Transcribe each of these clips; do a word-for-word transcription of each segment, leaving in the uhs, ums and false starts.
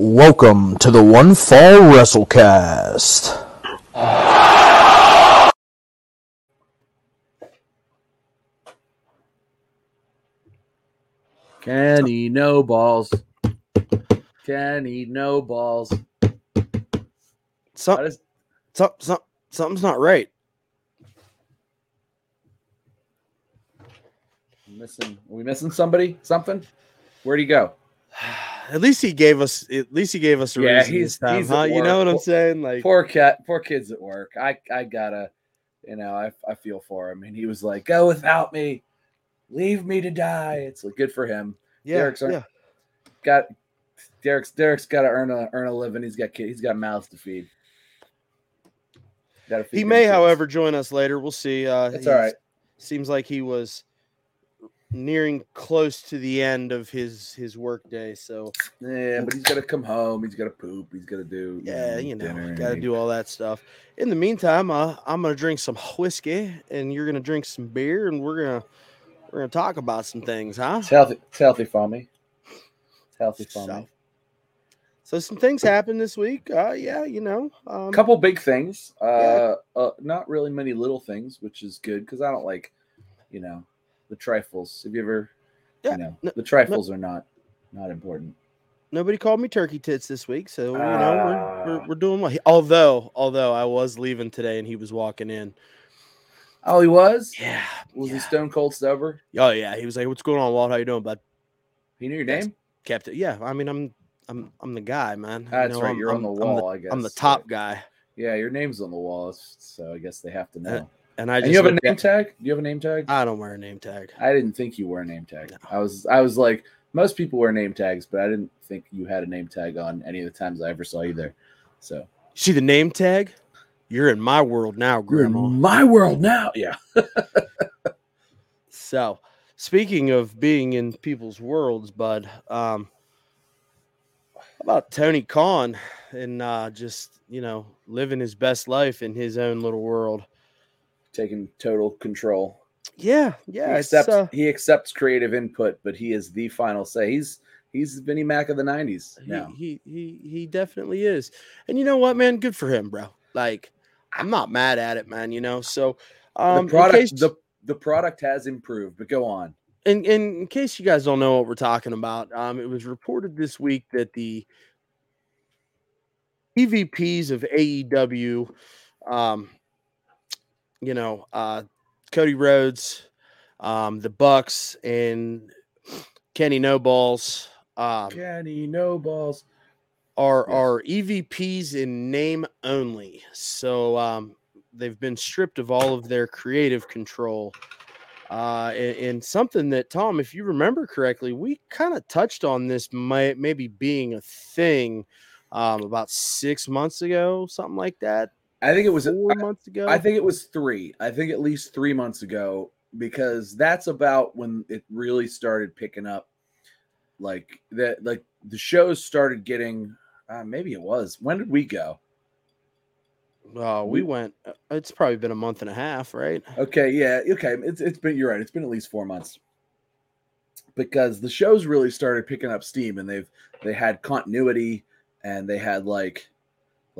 Welcome to the One Fall WrestleCast. Kenny no balls. Kenny no balls. Some, is, some, some, something's not right. Missing? Are we missing somebody? Something? Where'd he go? At least he gave us. At least he gave us a yeah, reason he's, this time, he's huh? You know what I'm saying? Like poor cat, poor kids at work. I, I gotta, you know, I, I feel for him. And he was like, "Go without me, leave me to die." It's like, good for him. Yeah, Derek's earned, yeah. Got Derek's. Derek's got to earn a earn a living. He's got kids. He's got mouths to feed. Gotta feed he may, kids. However, join us later. We'll see. Uh, it's all right. Seems like he was nearing close to the end of his his work day, so yeah, but he's got to come home, he's got to poop, he's got to do yeah, you know, got to do all that stuff. In the meantime, uh, I'm gonna drink some whiskey, and you're gonna drink some beer, and we're gonna we're gonna talk about some things, huh? It's healthy, it's healthy for me. It's healthy for so, me. So some things happened this week. Uh, yeah, you know, a um, couple big things. Uh, yeah. uh, not really many little things, which is good because I don't like, you know. The trifles. Have you ever? Yeah, you know, no, the trifles no, are not, not important. Nobody called me turkey tits this week, so you uh, know we're, we're we're doing well. Although, although I was leaving today and he was walking in. Oh, he was. Yeah. Was yeah. he stone cold sober? Oh yeah. He was like, "What's going on, Walt? How you doing, bud?" He knew your name. Captain. Yeah. I mean, I'm I'm I'm the guy, man. That's you know, right. I'm, You're I'm, on the wall. I'm the, I guess I'm the top right. guy. Yeah, your name's on the wall, so I guess they have to know. Uh, And I just and you have a name tag? Do you have a name tag? I don't wear a name tag. I didn't think you wore a name tag. No. I was I was like, most people wear name tags, but I didn't think you had a name tag on any of the times I ever saw you there. So see the name tag? You're in my world now, Grandma. You're in my world now. Yeah. So speaking of being in people's worlds, bud, um, how about Tony Khan and uh, just, you know, living his best life in his own little world. Taking total control. Yeah, yeah. He accepts, uh, he accepts creative input, but he is the final say. He's he's Vinnie Mac of the nineties now. He, he he he definitely is. And you know what, man? Good for him, bro. Like, I'm not mad at it, man. You know. So um, the product case, the the product has improved. But go on. And, and in case you guys don't know what we're talking about, um, it was reported this week that the E V Ps of A E W. Um, You know, uh, Cody Rhodes, um, the Bucks, and Kenny No Balls. Um, Kenny No Balls are are E V Ps in name only. So um, they've been stripped of all of their creative control. Uh, and, and something that, Tom, if you remember correctly, we kind of touched on this may, maybe being a thing um, about six months ago, something like that. I think it was four months ago. I think it was three. I think at least three months ago, because that's about when it really started picking up. Like that, like the shows started getting. Uh, maybe it was. When did we go? Oh, we, we went. It's probably been a month and a half, right? Okay, yeah, okay. It's it's been. You're right. It's been at least four months, because the shows really started picking up steam, and they've they had continuity, and they had like.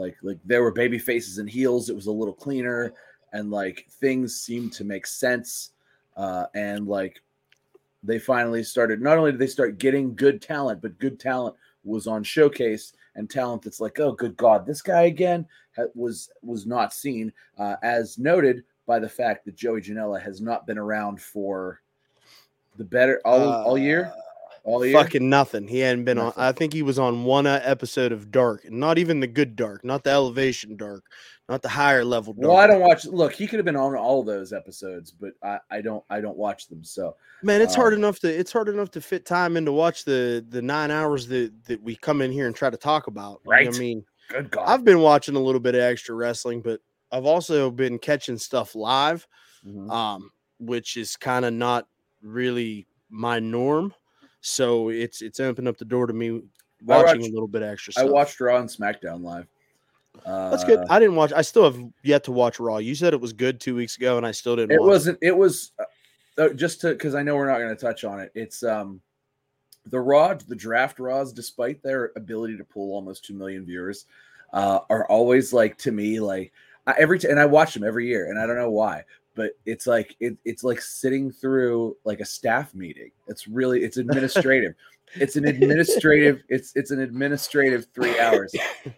Like, like there were baby faces and heels. It was a little cleaner, and like things seemed to make sense. Uh, and like they finally started. Not only did they start getting good talent, but good talent was on showcase, and talent that's like, oh, good God, this guy again ha- was was not seen, uh, as noted by the fact that Joey Janela has not been around for the better all uh, all year. All fucking nothing. He hadn't been nothing. on. I think he was on one episode of Dark, and not even the good Dark, not the Elevation Dark, not the higher level Dark. Well, I don't watch. Look, he could have been on all those episodes, but I, I don't. I don't watch them. So, man, it's um, hard enough to. It's hard enough to fit time in to watch the the nine hours that that we come in here and try to talk about. Right. You know what I mean, good God. I've been watching a little bit of extra wrestling, but I've also been catching stuff live, mm-hmm. um, which is kind of not really my norm. So it's it's opened up the door to me watching watched, a little bit extra stuff. I watched Raw and SmackDown live. Uh, That's good. I didn't watch. I still have yet to watch Raw. You said it was good two weeks ago, and I still didn't. It watch wasn't. It was uh, just to because I know we're not going to touch on it. It's um The Raw, the draft Raws, despite their ability to pull almost two million viewers, uh, are always like, to me, like I, every t- and I watch them every year and I don't know why, but it's like, it, it's like sitting through like a staff meeting. It's really, it's administrative. It's an administrative, it's, it's an administrative three hours.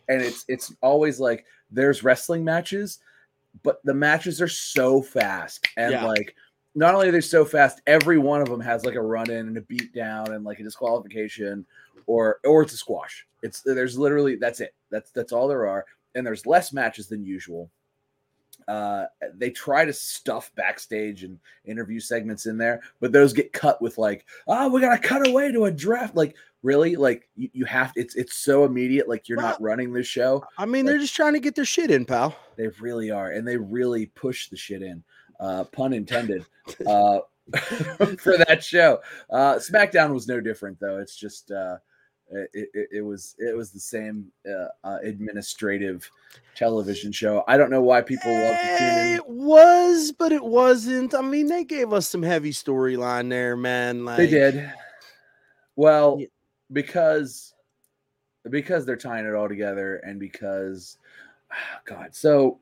And it's, it's always like there's wrestling matches, but the matches are so fast. And yeah. like, not only are they so fast, every one of them has like a run in and a beat down and like a disqualification or, or it's a squash. It's there's literally, that's it. That's, that's all there are. And there's less matches than usual. Uh, they try to stuff backstage and interview segments in there, but those get cut with like, oh, we got to cut away to a draft. Like, really? Like you, you have to, it's, it's so immediate. Like you're well, not running this show. I mean, like, they're just trying to get their shit in, pal. They really are. And they really push the shit in. Uh, pun intended, uh, for that show. Uh, SmackDown was no different though. It's just, uh, it, it, it was, it was the same, uh, uh, administrative television show. I don't know why people love to tune in. It was, but it wasn't. I mean, they gave us some heavy storyline there, man. Like they did. Well, yeah. because, because they're tying it all together and because, oh God, so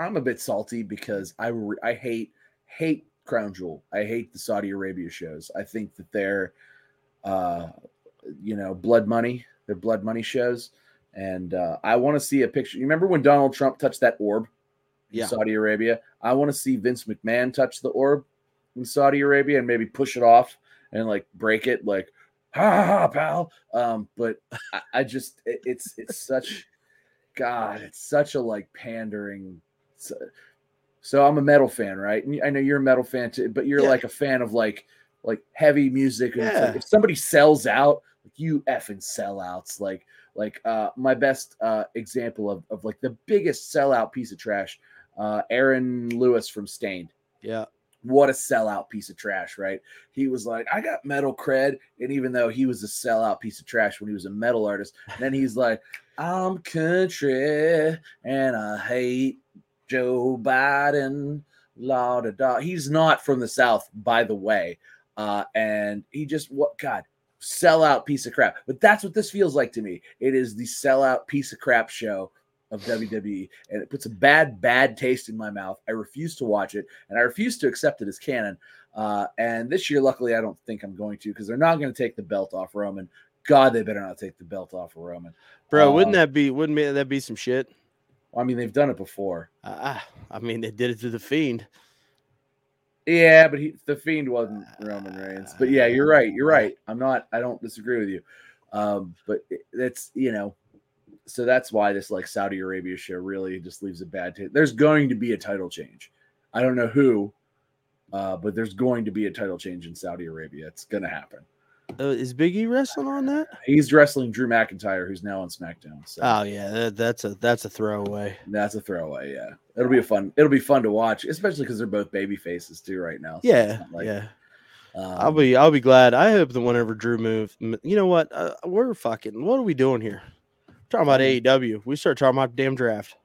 I'm a bit salty because I, re- I hate hate Crown Jewel. I hate the Saudi Arabia shows. I think that they're, uh, you know, blood money. They're blood money shows, and uh, I want to see a picture. You remember when Donald Trump touched that orb in yeah. Saudi Arabia? I want to see Vince McMahon touch the orb in Saudi Arabia and maybe push it off and like break it, like ha ha, ha pal. Um, but I, I just it, it's it's such God. It's such a like pandering. So, so I'm a metal fan, right? And I know you're a metal fan too, but you're yeah. like a fan of like like heavy music. And yeah. like if somebody sells out, like you effing sellouts. Like like uh, my best uh, example of, of like the biggest sellout piece of trash, uh, Aaron Lewis from Stained. Yeah, what a sellout piece of trash, right? He was like, I got metal cred, and even though he was a sellout piece of trash when he was a metal artist, then he's like, I'm country and I hate Joe Biden, la da da. He's not from the South, by the way. Uh, and he just, what God, sellout piece of crap. But that's what this feels like to me. It is the sellout piece of crap show of W W E. And it puts a bad, bad taste in my mouth. I refuse to watch it. And I refuse to accept it as canon. Uh, and this year, luckily, I don't think I'm going to because they're not going to take the belt off Roman. God, they better not take the belt off of Roman. Bro, um, wouldn't that be, wouldn't that be some shit? I mean, they've done it before. Uh, I mean, they did it to The Fiend. Yeah, but he, The Fiend wasn't Roman Reigns. But yeah, you're right. You're right. I'm not, I don't disagree with you. Um, but that's, you know, so that's why this like Saudi Arabia show really just leaves a bad taste. There's going to be a title change. I don't know who, uh, but there's going to be a title change in Saudi Arabia. It's going to happen. Uh, is Big E wrestling on that? He's wrestling Drew McIntyre, who's now on SmackDown. So. Oh yeah, that, that's a that's a throwaway. That's a throwaway. Yeah, it'll be a fun. It'll be fun to watch, especially because they're both baby faces too right now. So yeah, like, yeah. Um, I'll be I'll be glad. I hope the whenever Drew moved. You know what? Uh, we're fucking. What are we doing here? We're talking about A E W. We started talking about damn draft.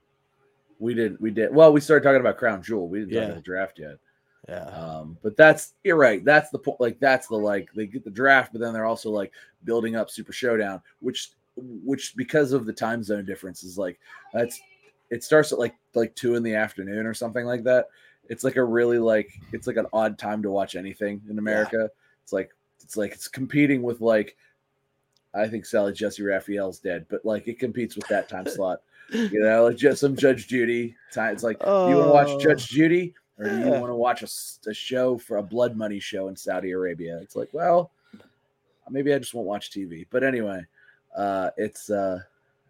We did. We did. Well, we started talking about Crown Jewel. We didn't yeah. talk about the draft yet. Yeah. Um, but that's you're right. That's the point. Like that's the like they get the draft, but then they're also like building up Super Showdown, which which because of the time zone difference is like that's it starts at like like two in the afternoon or something like that. It's like a really like it's like an odd time to watch anything in America. Yeah. It's like it's like it's competing with like I think Sally Jesse Raphael's dead, but like it competes with that time slot. You know, like just some Judge Judy time. It's like oh. you want to watch Judge Judy? Or do you want to watch a, a show for a blood money show in Saudi Arabia? It's like, well, maybe I just won't watch T V. But anyway, uh, it's uh,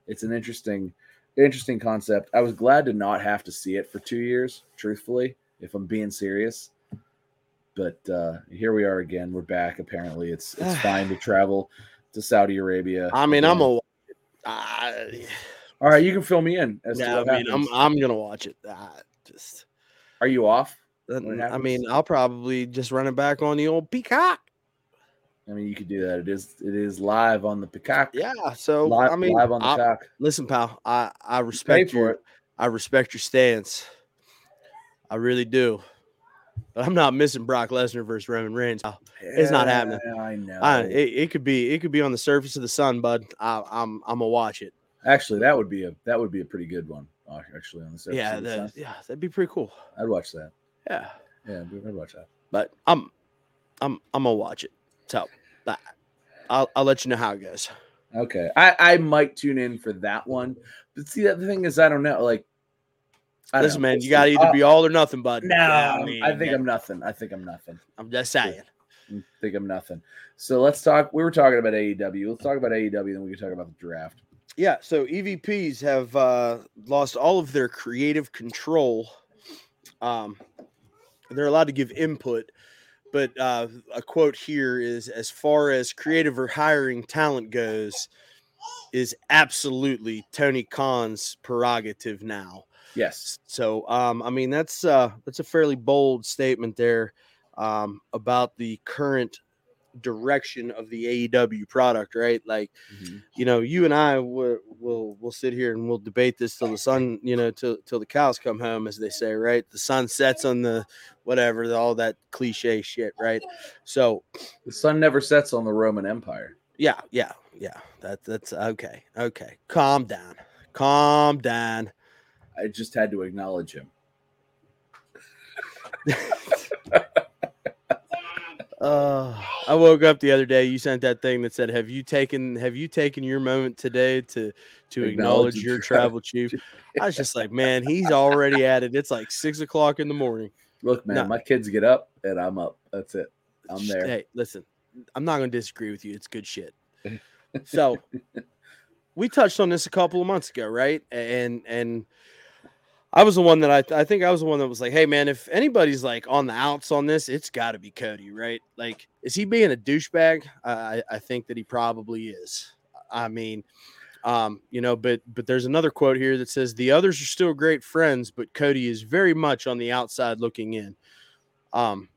it's an interesting, interesting concept. I was glad to not have to see it for two years, truthfully, if I'm being serious. But uh, here we are again. We're back. Apparently, it's it's fine to travel to Saudi Arabia. I mean, I'm a. I... All right, you can fill me in. As yeah, to I mean, happens. I'm I'm gonna watch it. I just. Are you off? I mean, I'll probably just run it back on the old Peacock. I mean, you could do that. It is it is live on the Peacock. Yeah. So live, I mean, live on the I, cock. Listen, pal. I, I respect you your, I respect your stance. I really do. But I'm not missing Brock Lesnar versus Roman Reigns. Oh, it's yeah, not happening. I know. I, it, it could be. It could be on the surface of the sun, bud. I, I'm. I'm gonna watch it. Actually, that would be a. That would be a pretty good one. Actually, on the surface. Yeah. Of the that, sun. Yeah. That'd be pretty cool. I'd watch that. Yeah. Yeah. I'd watch that. But I'm. I'm. I'm gonna watch it. So, I'll. I'll let you know how it goes. Okay. I. I might tune in for that one. But see, the thing is, I don't know. Like. Listen, know. man, you got to either be all or nothing, bud. No, yeah, I, mean, I think yeah. I'm nothing. I think I'm nothing. I'm just saying. I think I'm nothing. So let's talk. We were talking about A E W. Let's talk about A E W, then we can talk about the draft. Yeah, so E V Ps have uh, lost all of their creative control. Um, they're allowed to give input, but uh, a quote here is, as far as creative or hiring talent goes, is absolutely Tony Khan's prerogative now. Yes. So, um, I mean, that's uh, that's a fairly bold statement there um, about the current direction of the A E W product, right? Like, mm-hmm. you know, you and I will will we'll sit here and we'll debate this till the sun, you know, till till the cows come home, as they say, right? The sun sets on the whatever, all that cliche shit, right? So, the sun never sets on the Roman Empire. Yeah, yeah, yeah. That that's okay. Okay, calm down, calm down. I just had to acknowledge him. uh, I woke up the other day. You sent that thing that said, "Have you taken Have you taken your moment today to to acknowledge, acknowledge your travel chief?" I was just like, "Man, he's already at it. It's like six o'clock in the morning." Look, man, no. my kids get up and I'm up. That's it. I'm there. Hey, listen, I'm not going to disagree with you. It's good shit. So we touched on this a couple of months ago, right? And and. I was the one that I, th- I think I was the one that was like, hey, man, if anybody's like on the outs on this, it's got to be Cody, right? Like, is he being a douchebag? Uh, I, I think that he probably is. I mean, um, you know, but but there's another quote here that says the others are still great friends, but Cody is very much on the outside looking in. Um,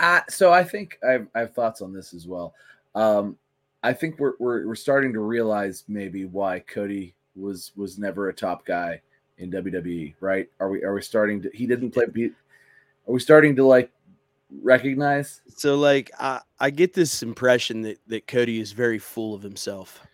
I, so I think I have, I have thoughts on this as well. Um, I think we're, we're we're starting to realize maybe why Cody was was never a top guy in W W E, right? Are we are we starting to? He didn't play. Are we starting to like recognize? So like I, I get this impression that, that Cody is very full of himself.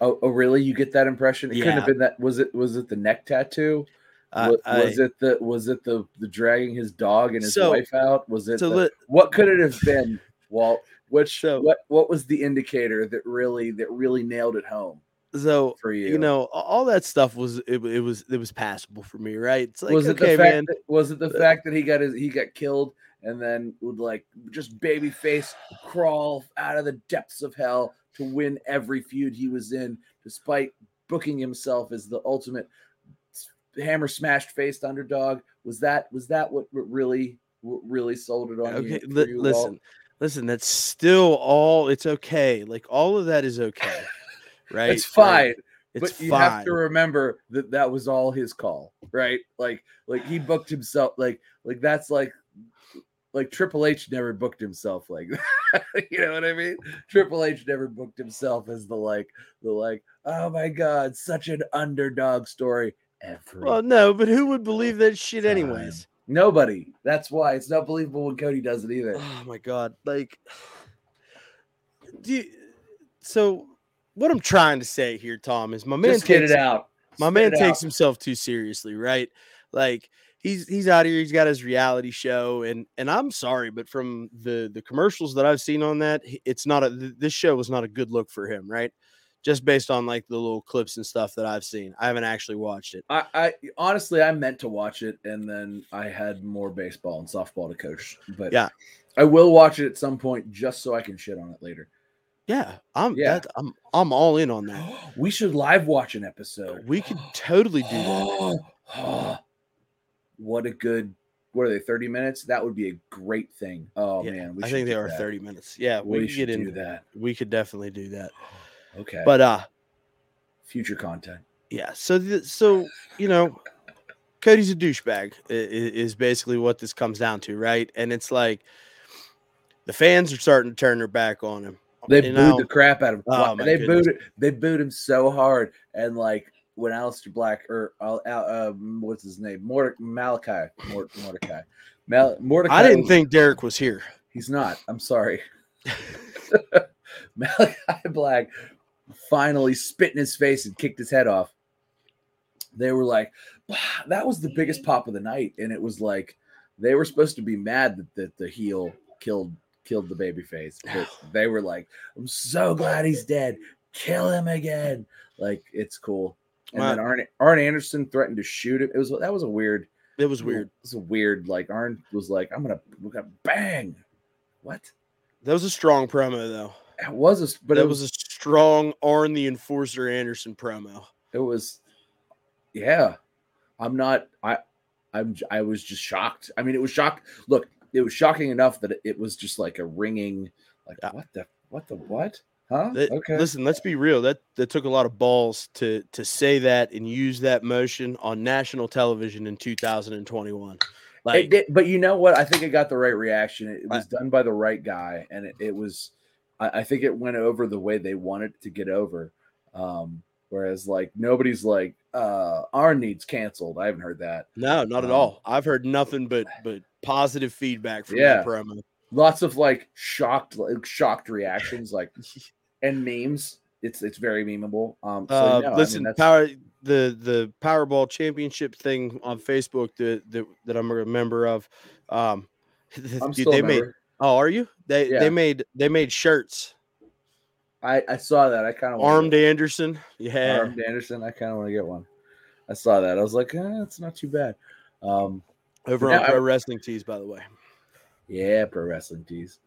Oh oh really? You get that impression? It yeah. couldn't have been that. Was it was it the neck tattoo? Uh, was, I, was it the was it the, the dragging his dog and his so, wife out? Was it so the, let, what could it have been, Walt? Which so, what what was the indicator that really that really nailed it home? So for you. you know, all that stuff was it, it was it was passable for me, right? It's like, was it okay, the fact man. That, was it the uh, fact that he got his he got killed and then would like just babyface crawl out of the depths of hell to win every feud he was in, despite booking himself as the ultimate hammer smashed faced underdog? Was that was that what really what really sold it on okay, you? L- you listen, all? listen, that's still all. It's okay. Like all of that is okay. Right, it's fine, right. It's but you fine. Have to remember that that was all his call, right? Like, like he booked himself, like, like that's like, like Triple H never booked himself, like, you know what I mean? Triple H never booked himself as the like, the like, oh my God, such an underdog story. Every well, no, but who would believe that shit, time. anyways? Nobody. That's why it's not believable when Cody does it either. Oh my God, like, do you, so. What I'm trying to say here, Tom, is my man Just takes it out. My Spit man takes out. himself too seriously, right? Like he's he's out here, he's got his reality show, and and I'm sorry, but from the the commercials that I've seen on that, it's not a this show was not a good look for him, right? Just based on like the little clips and stuff that I've seen, I haven't actually watched it. I, I honestly, I meant to watch it, and then I had more baseball and softball to coach, but yeah, I will watch it at some point just so I can shit on it later. Yeah, I'm yeah. That, I'm I'm all in on that. We should live watch an episode. We could totally do that. What a good what are they thirty minutes? That would be a great thing. Oh yeah, man, we I think they are that. thirty minutes. Yeah, we, we could should get into do that. We could definitely do that. Okay. But uh future content. Yeah, so the, so you know, Cody's a douchebag is, is basically what this comes down to, right? And it's like the fans are starting to turn their back on him. They you booed know, the crap out of him. Oh they goodness. booed They booed him so hard, and like when Aleister Black or uh, uh, what's his name, Morde- Malakai, Morde- Mordecai, Mal- Mordecai. I didn't was, think Derek was here. He's not. I'm sorry. Malakai Black finally spit in his face and kicked his head off. They were like, wow, that was the biggest pop of the night, and it was like they were supposed to be mad that, that the heel killed killed the babyface. They were like, I'm so glad he's dead. Kill him again. Like, it's cool. And wow. then Arn, Arn Anderson threatened to shoot him. It was that was a weird. It was weird. It was a weird. Like Arn was like, I'm gonna, we're gonna bang. What? That was a strong promo, though. It was, a, but that it was, was a strong Arn the Enforcer Anderson promo. It was, yeah. I'm not. I, I'm. I was just shocked. I mean, it was shock. Look, it was shocking enough that it was just like a ringing. Like yeah. what the what the what? Huh? That, okay. Listen, let's be real. That that took a lot of balls to to say that and use that motion on national television in two thousand twenty-one. Like, it did, but you know what? I think it got the right reaction. It was I, done by the right guy, and it, it was. I, I think it went over the way they wanted it to get over. Um, whereas, like nobody's like uh, Arn needs canceled. I haven't heard that. No, not um, at all. I've heard nothing but but positive feedback from yeah. that promo. Lots of like shocked, like, shocked reactions, like. And memes, it's it's very memeable. Um, so, uh, no, listen, I mean, that's... power the the Powerball Championship thing on Facebook that that, that I'm a member of. Um, I'm dude, still they a member. made. Oh, are you? They yeah. they made they made shirts. I, I saw that. I kind of Armed Anderson. Yeah, Armed Anderson. I kind of want to get one. I saw that. I was like, eh, it's not too bad. Um, over on now, Pro I... Wrestling Tees, by the way. Yeah, Pro Wrestling Tees.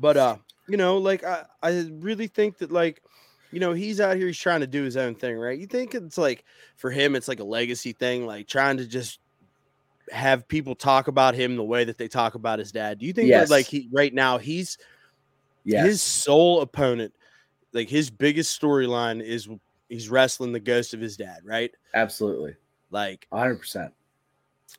But uh. You know, like, I, I really think that, like, you know, he's out here, he's trying to do his own thing, right? You think it's, like, for him, it's, like, a legacy thing, like, trying to just have people talk about him the way that they talk about his dad. Do you think yes. that, like, he right now, he's yes. his sole opponent, like, his biggest storyline is he's wrestling the ghost of his dad, right? Absolutely. Like, one hundred percent.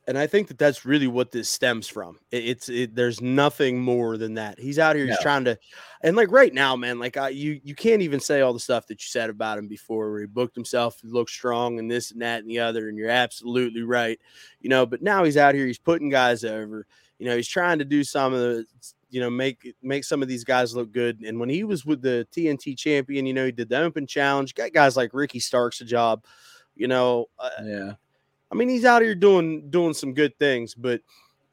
And I think that that's really what this stems from. It, it's it, there's nothing more than that. He's out here, he's no. trying to, and like right now, man, like I, you, you can't even say all the stuff that you said about him before, where he booked himself, he looked strong, and this and that and the other. And you're absolutely right, you know. But now he's out here, he's putting guys over, you know. He's trying to do some of the, you know, make make some of these guys look good. And when he was with the T N T champion, you know, he did the open challenge, got guys like Ricky Starks a job, you know. Uh, yeah. I mean, he's out here doing doing some good things, but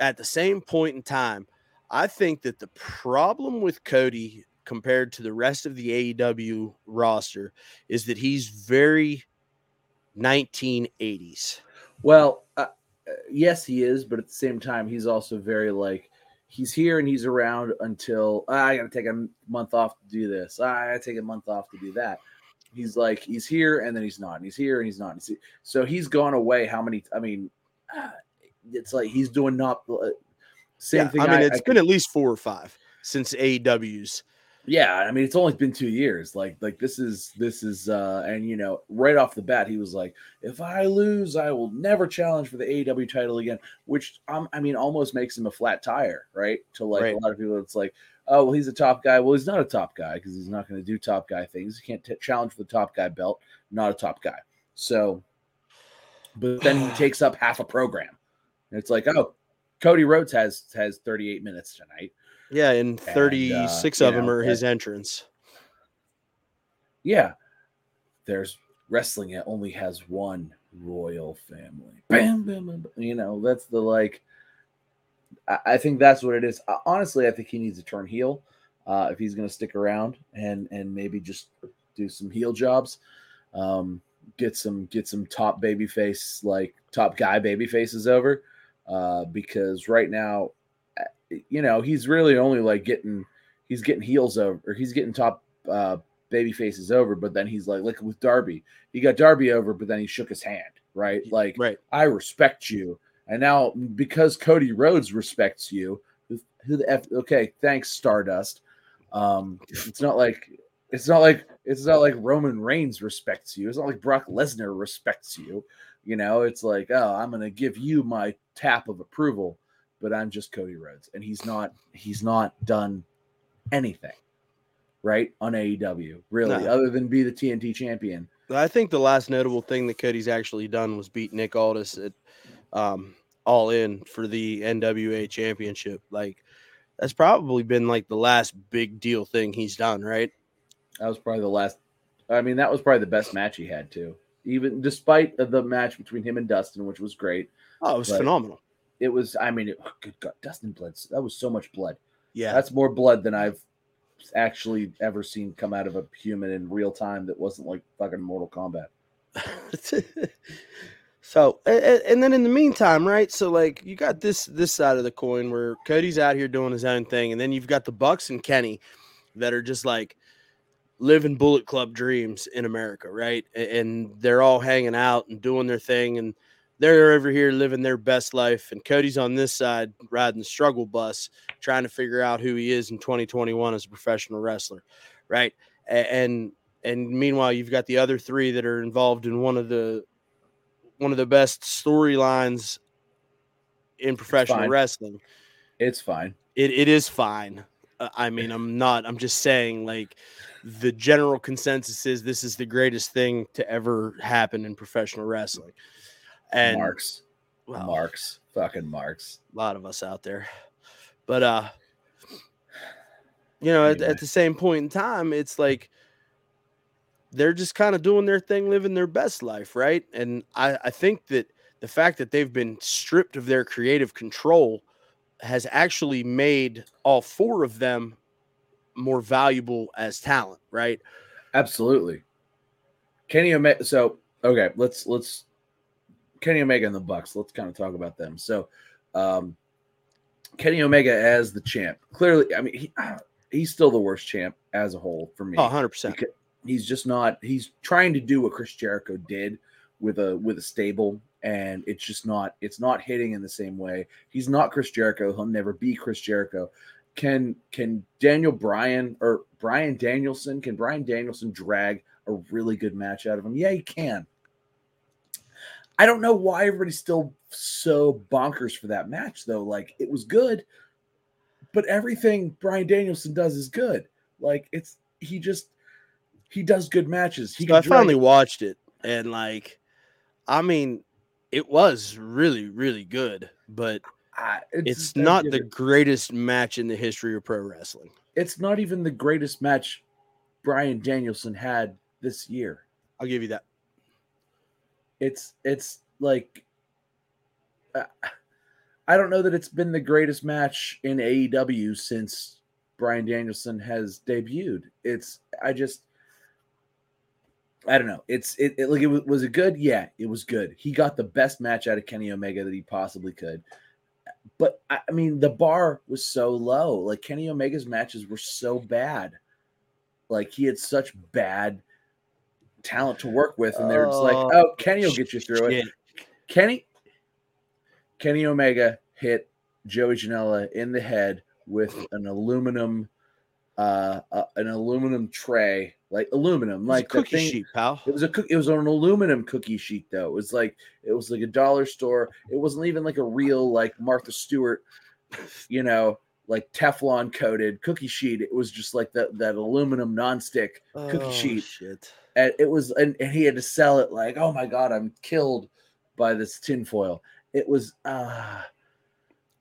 at the same point in time, I think that the problem with Cody compared to the rest of the A E W roster is that he's very nineteen eighties. Well, uh, yes, he is, but at the same time, he's also very like, he's here and he's around until ah, I got to take a month off to do this. Ah, I got to take a month off to do that. He's like, he's here, and then he's not, and he's here, and he's not. And he's so he's gone away how many – I mean, it's like he's doing not uh, – same yeah, thing. I mean, I, it's I, been I, at least four or five since A E W's. Yeah, I mean, it's only been two years. Like, like this is – this is, uh, and, you know, right off the bat, he was like, if I lose, I will never challenge for the A E W title again, which, um, I mean, almost makes him a flat tire, right? To, like, right. a lot of people, it's like – oh, well, he's a top guy. Well, he's not a top guy because he's not going to do top guy things. He can't t- challenge for the top guy belt. Not a top guy. So, but then he takes up half a program. And it's like, oh, Cody Rhodes has has thirty-eight minutes tonight. Yeah, and thirty-six and, uh, of them know, are his and, entrance. Yeah. There's wrestling. It only has one royal family. Bam, bam, bam. You know, that's the like. I think that's what it is. Honestly, I think he needs to turn heel uh, if he's going to stick around and and maybe just do some heel jobs, um, get some get some top baby face, like top guy baby faces over uh, because right now, you know, he's really only like getting he's getting heels over or he's getting top uh, baby faces over. But then he's like like with Darby, he got Darby over, but then he shook his hand. Right. Like, right. I respect you. And now, because Cody Rhodes respects you, who the f? Okay, thanks, Stardust. Um, it's not like it's not like it's not like Roman Reigns respects you. It's not like Brock Lesnar respects you. You know, it's like, oh, I'm gonna give you my tap of approval, but I'm just Cody Rhodes, and he's not. He's not done anything right on A E W really, no. other than be the T N T champion. I think the last notable thing that Cody's actually done was beat Nick Aldis at um, All In for the N W A Championship. Like, that's probably been like the last big deal thing he's done, right? That was probably the last. I mean, that was probably the best match he had too. Even despite the match between him and Dustin, which was great. Oh, it was phenomenal. It was. I mean, it, oh, good God, Dustin bled. That was so much blood. Yeah, that's more blood than I've actually ever seen come out of a human in real time that wasn't like fucking Mortal Kombat. So, and, and then in the meantime, right? So, like, you got this this side of the coin where Cody's out here doing his own thing, and then you've got the Bucks and Kenny that are just like living Bullet Club dreams in America, right? And they're all hanging out and doing their thing, and they're over here living their best life, and Cody's on this side riding the struggle bus, trying to figure out who he is in twenty twenty-one as a professional wrestler, right? And and meanwhile, you've got the other three that are involved in one of the one of the best storylines in professional it's wrestling. It's fine. It it is fine. Uh, I mean, I'm not. I'm just saying, like, the general consensus is this is the greatest thing to ever happen in professional wrestling. And Marks, well, Marks, fucking Marks. A lot of us out there, but uh, you know, at, at the same point in time, it's like they're just kind of doing their thing, living their best life, right? And I, I think that the fact that they've been stripped of their creative control has actually made all four of them more valuable as talent, right? Absolutely. Kenny Omega. So okay, let's let's. Kenny Omega and the Bucks. Let's kind of talk about them. So, um, Kenny Omega as the champ. Clearly, I mean, he, he's still the worst champ as a whole for me. Oh, one hundred percent. He's just not – he's trying to do what Chris Jericho did with a with a stable, and it's just not – it's not hitting in the same way. He's not Chris Jericho. He'll never be Chris Jericho. Can can Daniel Bryan or Bryan Danielson, can Bryan Danielson drag a really good match out of him? Yeah, he can. I don't know why everybody's still so bonkers for that match, though. Like, it was good, but everything Bryan Danielson does is good. Like, it's he just he does good matches. He so I finally it. watched it, and like, I mean, it was really, really good, but I, it's, it's not the greatest match in the history of pro wrestling. It's not even the greatest match Bryan Danielson had this year. I'll give you that. It's it's like uh, I don't know that it's been the greatest match in A E W since Bryan Danielson has debuted. It's I just I don't know. It's it, it like it was, was it good? Yeah, it was good. He got the best match out of Kenny Omega that he possibly could. But I mean, the bar was so low. Like, Kenny Omega's matches were so bad. Like, he had such bad talent to work with, and they're just like, oh, Kenny will get you through it. Kenny Kenny Omega hit Joey Janela in the head with an aluminum uh, uh an aluminum tray, like aluminum, like the cookie sheet, pal. It was a cook it was an aluminum cookie sheet, though. It was like it was like a dollar store. It wasn't even like a real, like, Martha Stewart, you know, like Teflon coated cookie sheet. It was just like that that aluminum nonstick cookie oh, sheet. Shit. And it was, and, and he had to sell it like, oh my God, I'm killed by this tinfoil. It was. Uh...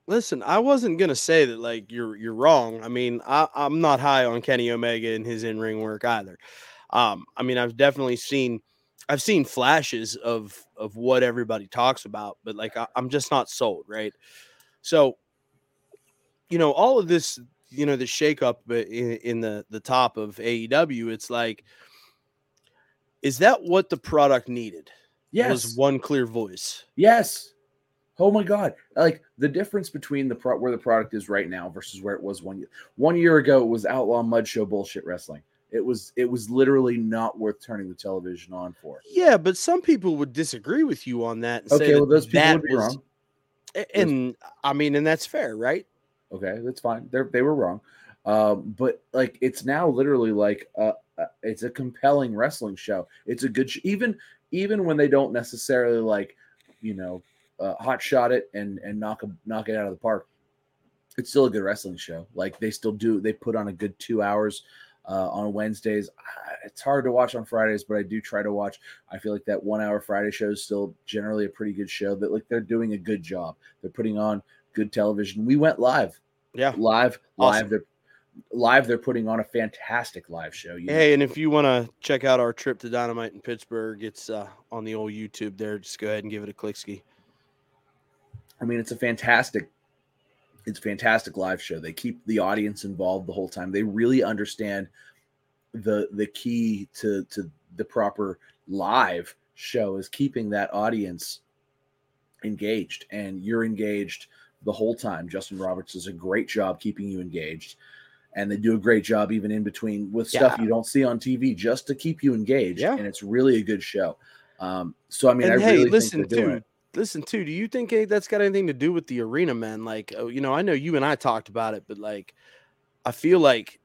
Listen, I wasn't gonna say that like you're you're wrong. I mean, I, I'm not high on Kenny Omega and his in ring work either. Um, I mean, I've definitely seen, I've seen flashes of of what everybody talks about, but like I, I'm just not sold, right? So, you know, all of this, you know, the shakeup in, in the the top of A E W, it's like, is that what the product needed? Yes. Was one clear voice. Yes. Oh my God. Like, the difference between the pro- where the product is right now versus where it was one year. One year ago, it was outlaw mud show bullshit wrestling. It was, it was literally not worth turning the television on for. Yeah. But some people would disagree with you on that. And okay. Say well, that those people would be was, wrong. And, and I mean, and that's fair, right? Okay. That's fine. They're, they were wrong. Um, but like, it's now literally like, uh, Uh, it's a compelling wrestling show. It's a good sh- even even when they don't necessarily, like, you know, uh, hot shot it and and knock a, knock it out of the park. It's still a good wrestling show. Like, they still do. They put on a good two hours. uh, on Wednesdays. It's hard to watch on Fridays, but I do try to watch. I feel like that one-hour Friday show is still generally a pretty good show. That like they're doing a good job. They're putting on good television. We went live. Yeah, live, awesome. live. They're live. They're putting on a fantastic live show. You hey, know? And if you want to check out our trip to Dynamite in Pittsburgh, it's uh, on the old YouTube there. Just go ahead and give it a click ski. I mean, it's a fantastic. It's a fantastic live show. They keep the audience involved the whole time. They really understand the the key to, to the proper live show is keeping that audience engaged, and you're engaged the whole time. Justin Roberts does a great job keeping you engaged, and they do a great job even in between with yeah. stuff you don't see on T V just to keep you engaged, yeah. and it's really a good show. Um, so, I mean, and I hey, really listen, think they're doing it. Listen, too, do you think that's got anything to do with the arena, man? Like, you know, I know you and I talked about it, but, like, I feel like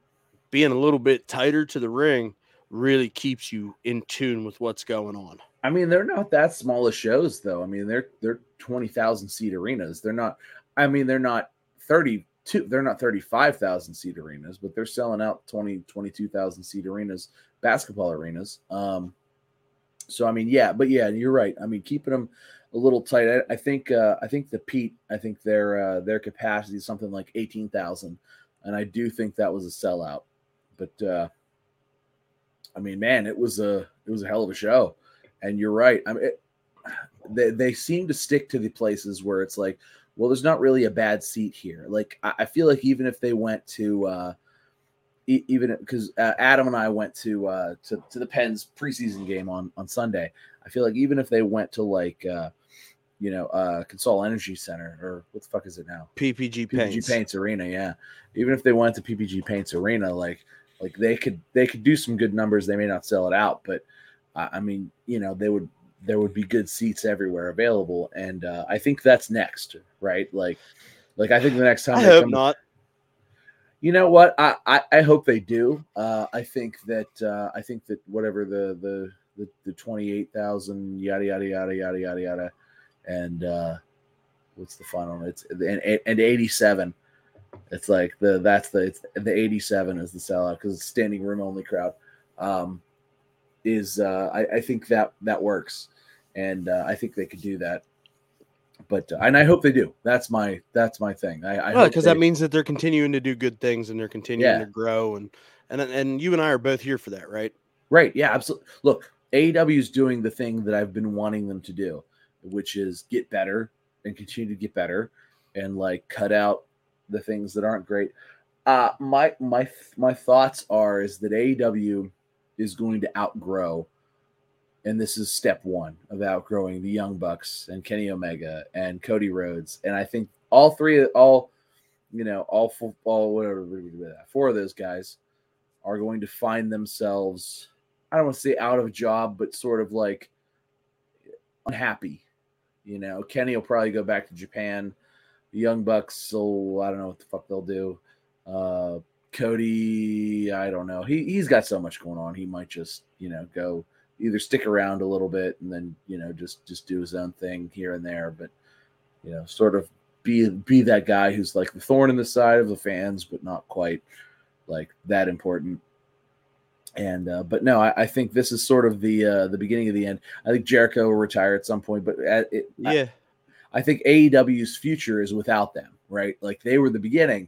being a little bit tighter to the ring really keeps you in tune with what's going on. I mean, they're not that small of shows, though. I mean, they're they're twenty thousand seat arenas. They're not – I mean, they're not thirty-two – they're not thirty-five thousand seat arenas, but they're selling out twenty, twenty-two thousand seat arenas, basketball arenas. Um, so, I mean, yeah, but, yeah, you're right. I mean, keeping them – a little tight. I, I think. Uh, I think the Pete. I think their uh, their capacity is something like eighteen thousand, and I do think that was a sellout. But uh, I mean, man, it was a it was a hell of a show. And you're right. I mean, it, they they seem to stick to the places where it's like, well, there's not really a bad seat here. Like I, I feel like even if they went to uh, e- even because uh, Adam and I went to uh, to to the Pens preseason game on on Sunday. I feel like even if they went to like. Uh, you know, uh, Consol Energy Center, or what the fuck is it now? P P G Paints. P P G Paints Arena, yeah. Even if they went to P P G Paints Arena, like, like they could, they could do some good numbers. They may not sell it out, but uh, I mean, you know, they would, there would be good seats everywhere available, and uh, I think that's next, right? Like, like I think the next time. I hope come, not. You know what? I, I, I hope they do. Uh, I think that uh, I think that whatever the the the, the twenty-eight thousand yada yada yada yada yada yada. And uh, what's the final? It's and and eighty-seven. It's like the that's the it's the eighty-seven is the sellout because it's standing room only crowd. Um, is uh, I, I think that that works, and uh, I think they could do that. But uh, and I hope they do. That's my that's my thing. I, I well, because that means that they're continuing to do good things and they're continuing yeah. to grow. And and and you and I are both here for that, right? Right. Yeah. Absolutely. Look, A E W is doing the thing that I've been wanting them to do, which is get better and continue to get better and like cut out the things that aren't great. Uh, my, my, my thoughts are, is that A E W is going to outgrow. And this is step one of outgrowing the Young Bucks and Kenny Omega and Cody Rhodes. And I think all three, all, you know, all, all whatever, four of those guys are going to find themselves, I don't want to say out of job, but sort of like unhappy. You know, Kenny will probably go back to Japan. The Young Bucks will, I don't know what the fuck they'll do. Uh, Cody, I don't know. He, he's got so much going on. He might just, you know, go either stick around a little bit and then, you know, just, just do his own thing here and there. But, you know, sort of be be that guy who's like the thorn in the side of the fans, but not quite like that important. And uh, but no, I, I think this is sort of the uh, the beginning of the end. I think Jericho will retire at some point, but at, it, yeah, I, I think A E W's future is without them, right? Like they were the beginning,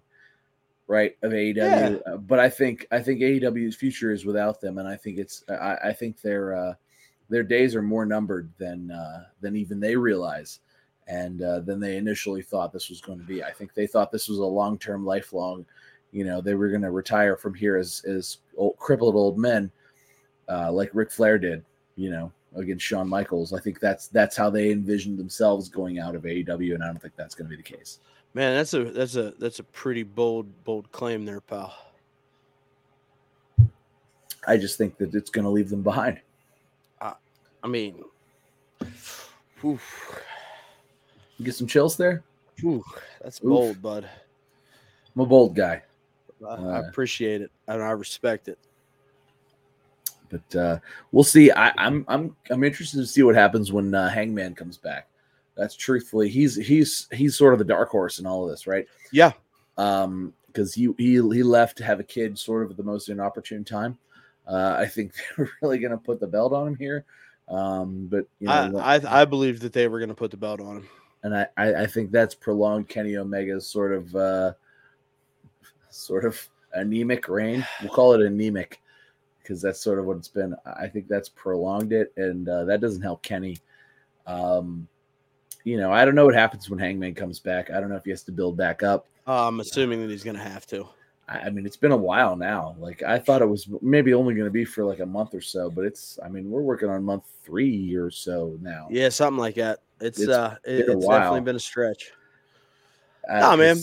right, of A E W. Yeah. Uh, but I think I think A E W's future is without them, and I think it's I, I think their uh, their days are more numbered than uh, than even they realize, and uh, than they initially thought this was going to be. I think they thought this was a long term, lifelong. You know, they were going to retire from here as, as old, crippled old men, uh, like Ric Flair did, you know, against Shawn Michaels. I think that's that's how they envisioned themselves going out of A E W, and I don't think that's going to be the case. Man, that's a that's a that's a pretty bold bold claim there, pal. I just think that it's going to leave them behind. Uh, I mean, oof. You get some chills there. Ooh, that's oof. Bold, bud. I'm a bold guy. I appreciate it and I respect it, but uh, we'll see. I, I'm I'm I'm interested to see what happens when uh, Hangman comes back. That's truthfully, he's he's he's sort of the dark horse in all of this, right? Yeah. Um, because he, he, he left to have a kid sort of at the most inopportune time. Uh, I think they're really going to put the belt on him here. Um, but you know, I, I, I believe that they were going to put the belt on him. And I, I, I think that's prolonged Kenny Omega's sort of uh, sort of anemic reign. We'll call it anemic because that's sort of what it's been. I think that's prolonged it, and uh, that doesn't help Kenny. Um, you know, I don't know what happens when Hangman comes back. I don't know if he has to build back up. Uh, I'm assuming that he's going to have to. I mean, it's been a while now. Like, I thought it was maybe only going to be for like a month or so, but it's, I mean, we're working on month three or so now. Yeah, something like that. It's, it's uh, it's definitely been a stretch. Uh, nah, man.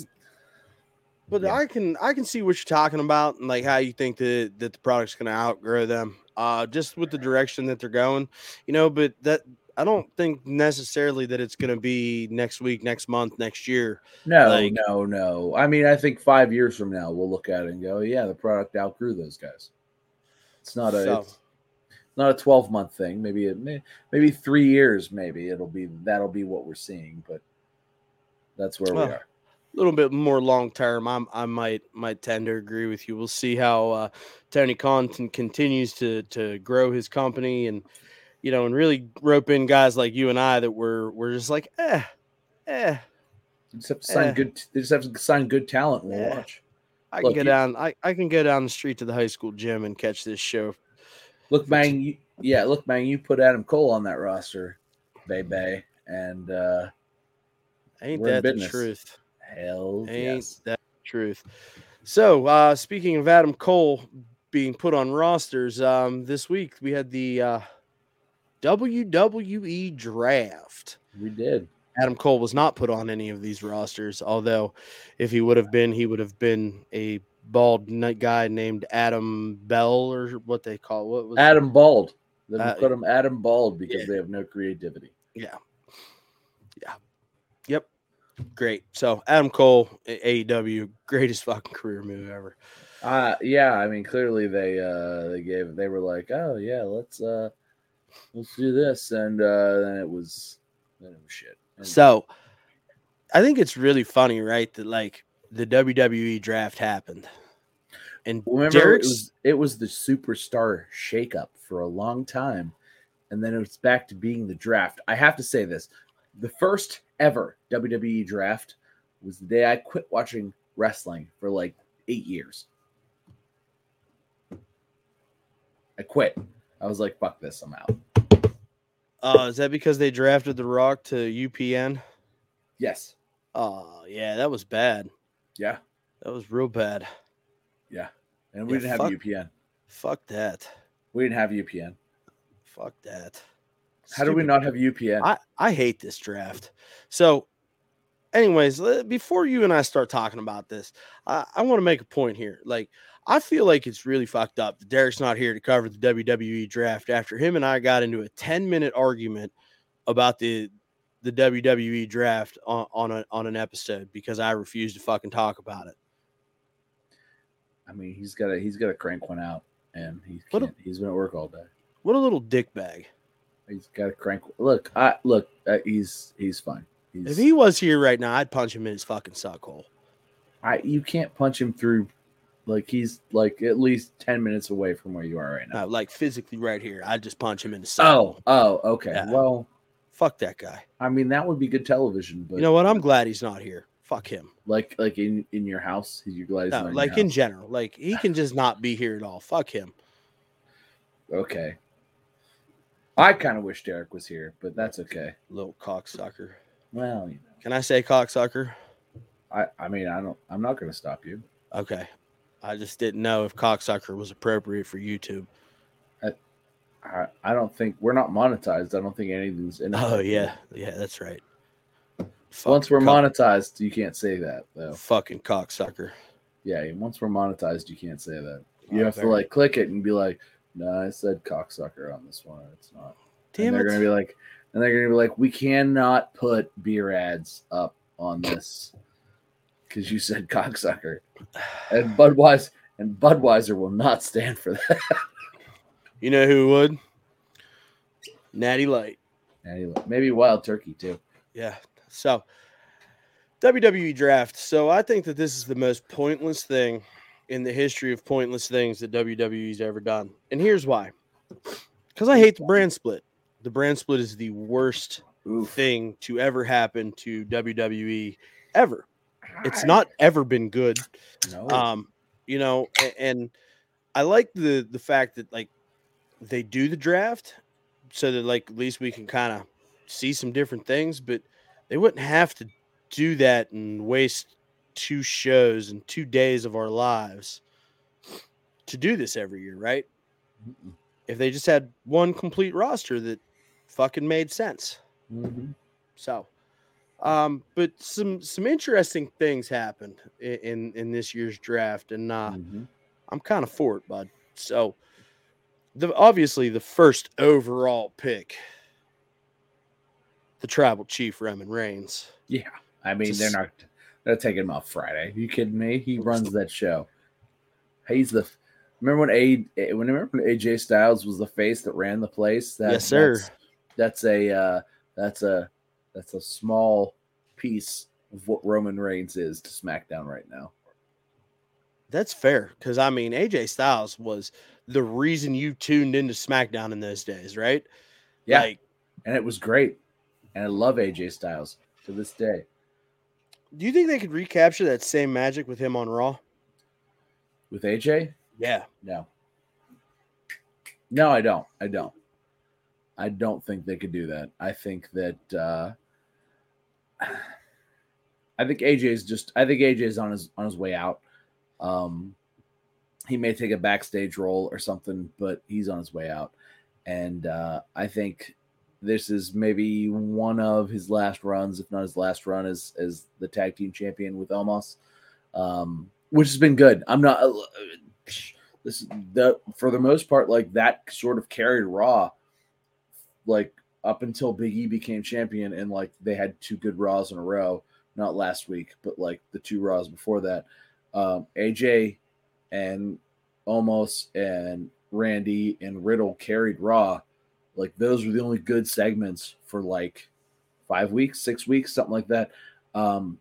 But yeah. I can, I can see what you're talking about and like how you think that, that the product's going to outgrow them, uh, just with the direction that they're going, you know, but that, I don't think necessarily that it's going to be next week, next month, next year. No, like, no, no. I mean, I think five years from now, we'll look at it and go, yeah, the product outgrew those guys. It's not a, so. it's not a twelve month thing. Maybe, it may, maybe three years, maybe it'll be, that'll be what we're seeing, but that's where well, we are. A little bit more long-term. I'm, I might, might tend to agree with you. We'll see how uh, Tony Khan continues to, to grow his company and, you know, and really rope in guys like you and I that were we're just like, eh, eh. You just have to sign eh. good. They just have to sign good talent. And we'll eh. watch. I can look, go down. I, I can go down the street to the high school gym and catch this show. Look, man. You, yeah, look, man. You put Adam Cole on that roster, baby, and uh, ain't that the truth? Hell, ain't yes. that the truth? So, uh, speaking of Adam Cole being put on rosters, um, this week we had the. Uh, W W E draft. We did. Adam Cole was not put on any of these rosters, although if he would have been, he would have been a bald guy named Adam Bell or what they call what was Adam it? Bald. They uh, put him Adam Bald because yeah. they have no creativity. Yeah. Yeah. Yep. Great. So Adam Cole, A E W, greatest fucking career move ever. Uh yeah, I mean clearly they uh they gave they were like, "Oh yeah, let's uh let's do this," and uh, then it was, then it was shit. And so, I think it's really funny, right? That like the W W E draft happened, and remember Derek's... it was it was the superstar shakeup for a long time, and then it's back to being the draft. I have to say this: the first ever W W E draft was the day I quit watching wrestling for like eight years. I quit. I was like, fuck this, I'm out. Uh, is that because they drafted The Rock to U P N? Yes. Oh, yeah, that was bad. Yeah. That was real bad. Yeah. And we yeah, didn't fuck, have U P N. Fuck that. We didn't have U P N. Fuck that. Stupid. How do we not have U P N? I, I hate this draft. So, anyways, before you and I start talking about this, I, I want to make a point here. Like, I feel like it's really fucked up that Derek's not here to cover the W W E draft after him and I got into a ten minute argument about the the W W E draft on, on, a, on an episode because I refused to fucking talk about it. I mean, he's got to he's got to crank one out, and he can't, a, he's been at work all day. What a little dickbag. He's got to crank. Look, I look, uh, he's he's fine. He's, if he was here right now, I'd punch him in his fucking sock hole. I you can't punch him through. Like, he's, like, at least ten minutes away from where you are right now. Uh, like, physically right here. I'd just punch him in the side. Oh, oh, okay. Yeah. Well. Fuck that guy. I mean, that would be good television. But you know what? I'm glad he's not here. Fuck him. Like, like in, in your house? You're glad he's no, not like in, your in house? General. Like, he can just not be here at all. Fuck him. Okay. I kind of wish Derek was here, but that's okay. Little cocksucker. Well, you know. Can I say cocksucker? I, I mean, I don't, I'm not going to stop you. Okay. I just didn't know if cocksucker was appropriate for YouTube. I, I, I don't think we're not monetized. I don't think anything's in. Oh yeah, yeah, that's right. Fucking once we're cock- monetized, you can't say that though. Fucking cocksucker. Yeah, once we're monetized, you can't say that. You oh, have to like it. click it and be like, "No, nah, I said cocksucker on this one. It's not." Damn and they're it. They're gonna be like, and they're gonna be like, "We cannot put beer ads up on this." Because you said cocksucker, and Budweiser and Budweiser will not stand for that. You know who would? Natty Light. Natty Light. Maybe Wild Turkey too. Yeah. So W W E draft. So I think that this is the most pointless thing in the history of pointless things that W W E's ever done. And here's why. Because I hate the brand split. The brand split is the worst Ooh. thing to ever happen to W W E ever. It's not ever been good. No. Um, you know, and, and I like the, the fact that, like, they do the draft so that, like, at least we can kind of see some different things, but they wouldn't have to do that and waste two shows and two days of our lives to do this every year, right? Mm-mm. If they just had one complete roster that fucking made sense. Mm-hmm. So, um, but some some interesting things happened in in, in this year's draft, and uh, mm-hmm. I'm kind of for it, bud. So, the obviously the first overall pick, the Tribal Chief Roman Reigns. Yeah, I mean, they're not they're taking him off Friday. Are you kidding me? He runs that show. He's the remember when a when remember when A J Styles was the face that ran the place. That, yes, sir. That's, that's a uh, that's a that's a small piece of what Roman Reigns is to SmackDown right now. That's fair, because I mean, A J Styles was the reason you tuned into SmackDown in those days, right? Yeah, like, and it was great. And I love A J Styles to this day. Do you think they could recapture that same magic with him on Raw? With A J? Yeah. No. No, I don't. I don't. I don't think they could do that. I think that uh, I think A J's just I think A J's on his on his way out. Um, he may take a backstage role or something, but he's on his way out. And uh, I think this is maybe one of his last runs, if not his last run, as as the tag team champion with Omos, um, which has been good. I'm not uh, this the for the most part, like, that sort of carried Raw, like, up until Big E became champion, and like they had two good Raws in a row. Not last week, but like the two Raws before that. Um, A J and Omos and Randy and Riddle carried Raw. Like, those were the only good segments for like five weeks, six weeks, something like that. Um,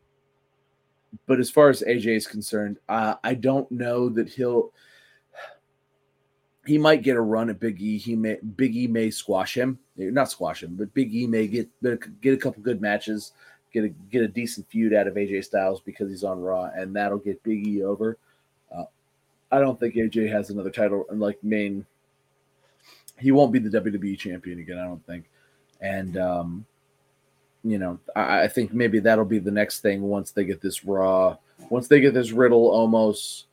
but as far as A J is concerned, uh, I don't know that he'll. He might get a run at Big E. He may Big E may squash him, not squash him, but Big E may get get a couple good matches, get a get a decent feud out of A J Styles because he's on Raw, and that'll get Big E over. Uh, I don't think A J has another title, like main. He won't be the W W E champion again, I don't think. And, um, you know, I, I think maybe that'll be the next thing once they get this Raw, once they get this Riddle, Omos,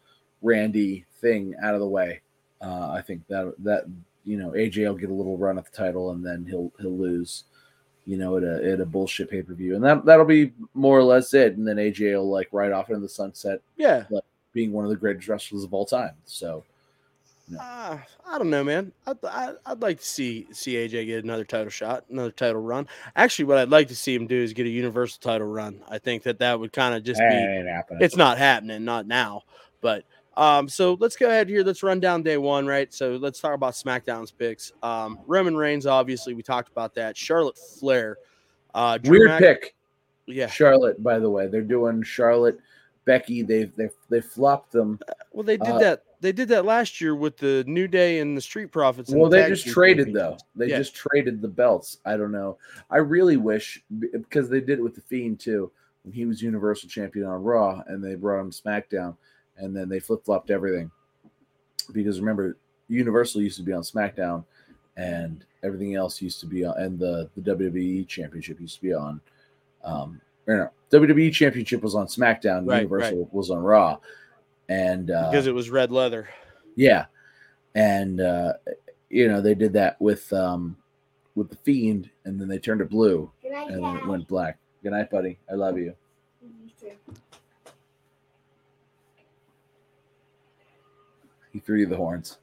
Randy thing out of the way. Uh, I think that, that you know, A J will get a little run at the title, and then he'll he'll lose, you know, at a, at a bullshit pay-per-view. And that, that'll be more or less it. And then A J will, like, ride off into the sunset. Yeah. Like, being one of the greatest wrestlers of all time. So. No. Uh, I don't know, man. I'd, I'd like to see, see A J get another title shot, another title run. Actually, what I'd like to see him do is get a universal title run. I think that that would kind of just that be – it's not happening, not now. But um, so let's go ahead here. Let's run down day one, right? So let's talk about SmackDown's picks. Um, Roman Reigns, obviously, we talked about that. Charlotte Flair. Uh, Weird Mac- pick. Yeah. Charlotte, by the way. They're doing Charlotte, Becky. They've, they've, they've flopped them. Well, they did uh, that. They did that last year with the New Day and the Street Profits. Well, the they just traded, though. They yeah. just traded the belts. I don't know. I really wish, because they did it with The Fiend, too, when he was Universal Champion on Raw, and they brought him to SmackDown, and then they flip-flopped everything. Because, remember, Universal used to be on SmackDown, and everything else used to be on, and the, the W W E Championship used to be on. Um, or no, W W E Championship was on SmackDown. Right, Universal right. was on Raw. And uh, because it was red leather, yeah, and uh, you know, they did that with um, with the Fiend, and then they turned it blue night, and Dad. It went black. Good night, buddy. I love you. You too. He threw you the horns.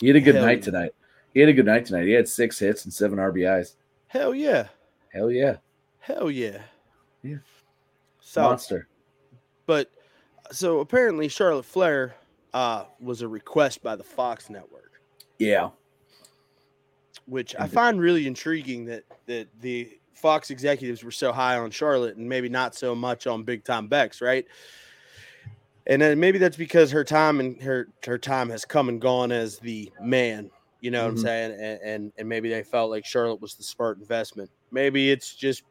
He had a good Hell night yeah. tonight. He had a good night tonight. He had six hits and seven R B Is. Hell yeah! Hell yeah! Hell yeah! Yeah, so, monster. But. So apparently Charlotte Flair uh, was a request by the Fox Network. Yeah. Which I find really intriguing that, that the Fox executives were so high on Charlotte and maybe not so much on Big Time Bex, right? And then maybe that's because her time and her her time has come and gone as the man, you know mm-hmm. what I'm saying? And, and and maybe they felt like Charlotte was the smart investment. Maybe it's just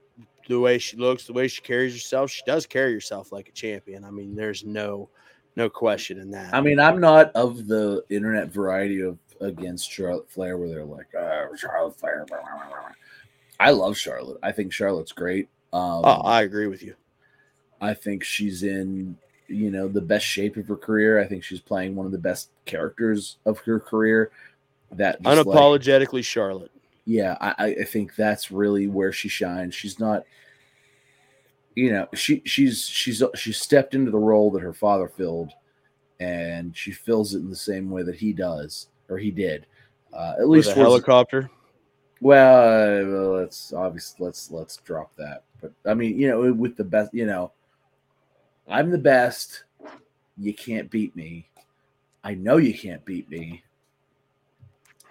the way she looks, the way she carries herself. She does carry herself like a champion. I mean, there's no no question in that. I mean, I'm not of the internet variety of against Charlotte Flair where they're like, oh, Charlotte Flair. Blah, blah, blah, blah. I love Charlotte. I think Charlotte's great. Um, oh, I agree with you. I think she's in, you know, the best shape of her career. I think she's playing one of the best characters of her career. That just unapologetically like, Charlotte. Yeah, I, I think that's really where she shines. She's not, you know, she she's she's she stepped into the role that her father filled, and she fills it in the same way that he does, or he did. Uh, at least with a helicopter. Well, let's obviously let's let's drop that. But I mean, you know, with the best, you know, I'm the best. You can't beat me. I know you can't beat me.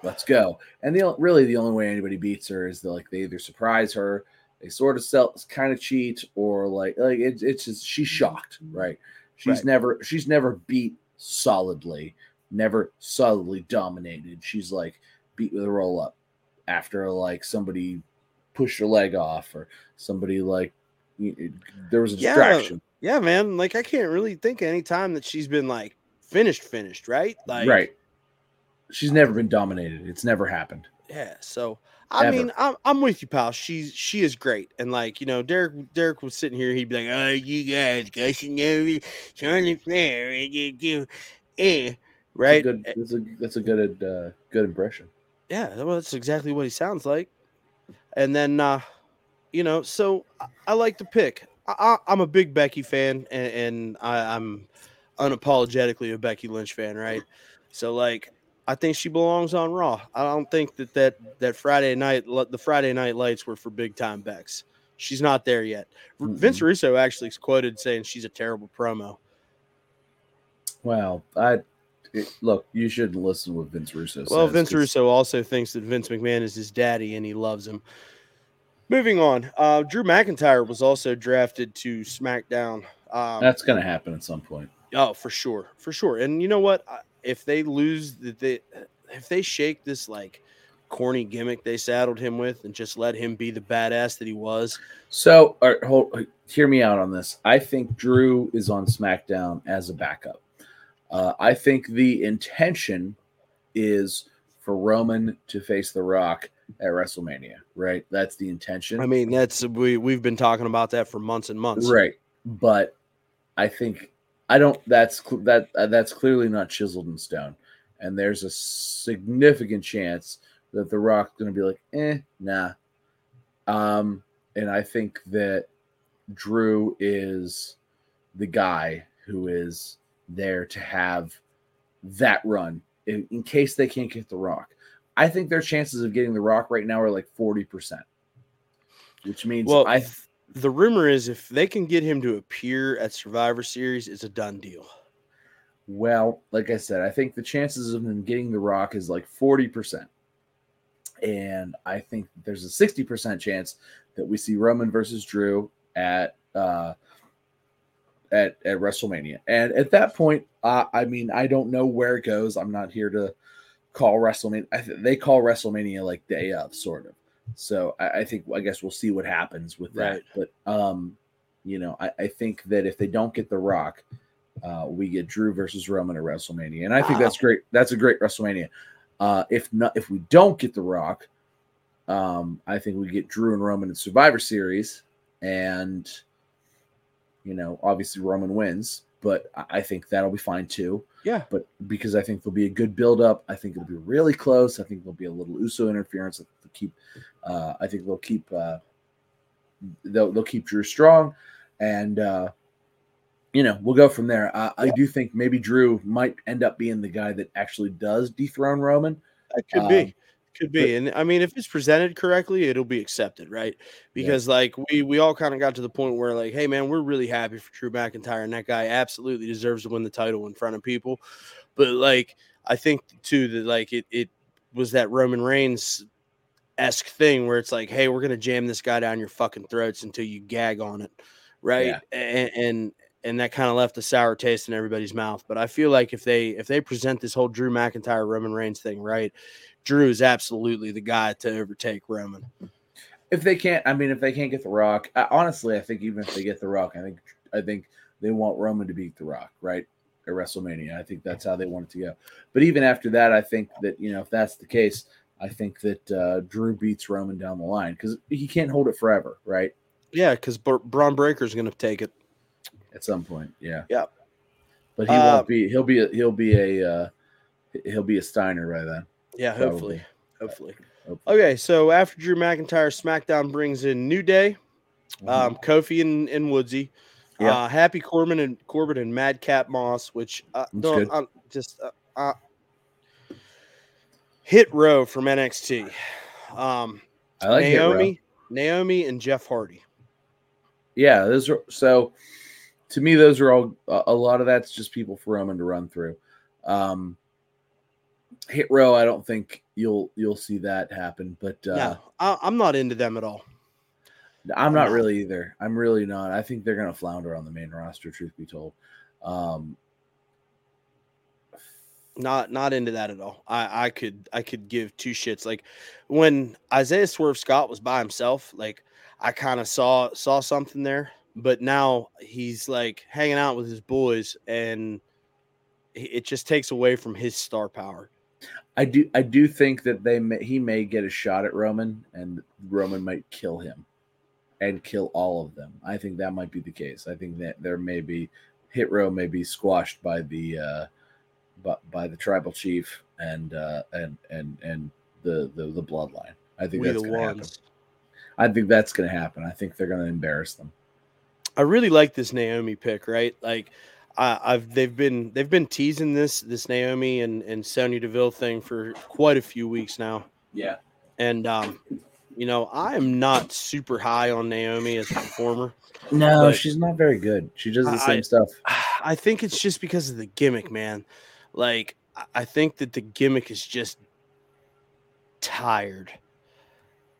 Let's go. And the really the only way anybody beats her is that, like, they either surprise her, they sort of sell, kind of cheat, or like like it, it's just she's shocked, right? She's right. never she's never beat solidly, never solidly dominated. She's like beat with a roll up. After like somebody pushed her leg off or somebody like it, there was a yeah, distraction. Yeah, man. Like I can't really think of any time that she's been like finished, finished, right? Like right. She's never been dominated. It's never happened. Yeah. So I Ever. mean, I'm I'm with you, pal. She's she is great. And like, you know, Derek Derek was sitting here, he'd be like, oh, you guys gushing over Charlotte Flair and you do eh. Right. That's a good that's a, that's a good uh, good impression. Yeah, well, that's exactly what he sounds like. And then, uh, you know, so I, I like the pick. I, I, I'm a big Becky fan, and, and I, I'm unapologetically a Becky Lynch fan, right? So, like, I think she belongs on Raw. I don't think that that, that Friday night, the Friday night lights were for Big Time Bex. She's not there yet. Mm-hmm. Vince Russo actually is quoted saying she's a terrible promo. Well, I... It, look, you shouldn't listen to what Vince Russo says. Well, Vince Russo also thinks that Vince McMahon is his daddy and he loves him. Moving on, uh, Drew McIntyre was also drafted to SmackDown. Um, That's going to happen at some point. Oh, for sure, for sure. And you know what? If they lose, they, if they shake this like corny gimmick they saddled him with and just let him be the badass that he was. So, all right, hold, hear me out on this. I think Drew is on SmackDown as a backup. Uh, I think the intention is for Roman to face The Rock at WrestleMania, right? That's the intention. I mean, that's we we've been talking about that for months and months, right? But I think I don't. That's that uh, that's clearly not chiseled in stone, and there's a significant chance that The Rock's going to be like, eh, nah. Um, and I think that Drew is the guy who is there to have that run in, in case they can't get The Rock. I think their chances of getting The Rock right now are like forty percent, which means well, I. Th- the rumor is if they can get him to appear at Survivor Series, it's a done deal. Well, like I said, I think the chances of them getting The Rock is like forty percent. And I think there's a sixty percent chance that we see Roman versus Drew at, uh, At, at WrestleMania. And at that point, uh, I mean, I don't know where it goes. I'm not here to call WrestleMania. I th- they call WrestleMania like day of, sort of. So I, I think, I guess we'll see what happens with that. Right. But, um, you know, I, I think that if they don't get The Rock, uh, we get Drew versus Roman at WrestleMania. And I think wow. that's great. That's a great WrestleMania. Uh, if not, if we don't get The Rock, um, I think we get Drew and Roman at Survivor Series. And, you know, obviously Roman wins, but I think that'll be fine too. Yeah. But because I think there'll be a good build-up, I think it'll be really close. I think there'll be a little Uso interference. They'll keep, uh, I think they'll keep, uh, they'll they'll keep Drew strong, and uh, you know, we'll go from there. I, I do think maybe Drew might end up being the guy that actually does dethrone Roman. That could um, be. Could be. And I mean, if it's presented correctly, it'll be accepted, right? Because yeah. like we we all kind of got to the point where like, hey man, we're really happy for Drew McIntyre, and that guy absolutely deserves to win the title in front of people. But like I think too that like it it was that Roman Reigns esque thing where it's like, hey, we're gonna jam this guy down your fucking throats until you gag on it, right? Yeah. And and and that kind of left a sour taste in everybody's mouth. But I feel like if they if they present this whole Drew McIntyre Roman Reigns thing right, Drew is absolutely the guy to overtake Roman. If they can't, I mean, if they can't get The Rock, I, honestly, I think even if they get The Rock, I think I think they want Roman to beat The Rock, right? At WrestleMania. I think that's how they want it to go. But even after that, I think that, you know, if that's the case, I think that uh, Drew beats Roman down the line because he can't hold it forever, right? Yeah, because Br- Braun Breaker's going to take it at some point. Yeah, yeah. But he uh, won't be. He'll be. A, he'll be a. Uh, he'll be a Steiner by then. Yeah, hopefully. Hopefully. hopefully. Okay, so after Drew McIntyre, SmackDown brings in New Day, mm-hmm. um, Kofi and, and Woodsy. Yeah. Uh, Happy Corbin and Corbin and Madcap Moss, which uh, don't I'm just uh, uh, Hit Row from N X T. Um, I like Naomi, Naomi and Jeff Hardy. Yeah, those are so. To me, those are all uh, a lot of that's just people for Roman to run through. Um, Hit Row, I don't think you'll you'll see that happen. But uh, no, I, I'm not into them at all. I'm not really either. I'm really not. I think they're going to flounder on the main roster, truth be told. Um, not not into that at all. I, I could I could give two shits. Like when Isaiah Swerve Scott was by himself, like I kind of saw saw something there. But now he's like hanging out with his boys, and it just takes away from his star power. I do I do think that they may, he may get a shot at Roman, and Roman might kill him. And kill all of them. I think that might be the case. I think that there may be Hit Row may be squashed by the uh, by, by the tribal chief and uh, and and and the the, the bloodline. I think we that's going to happen. I think that's going to happen. I think they're going to embarrass them. I really like this Naomi pick, right? Like I, I've they've been they've been teasing this this Naomi and and Sonya Deville thing for quite a few weeks now. Yeah, and. um You know, I am not super high on Naomi as a performer. No, she's not very good. She does the I, same stuff. I think it's just because of the gimmick, man. Like, I think that the gimmick is just tired.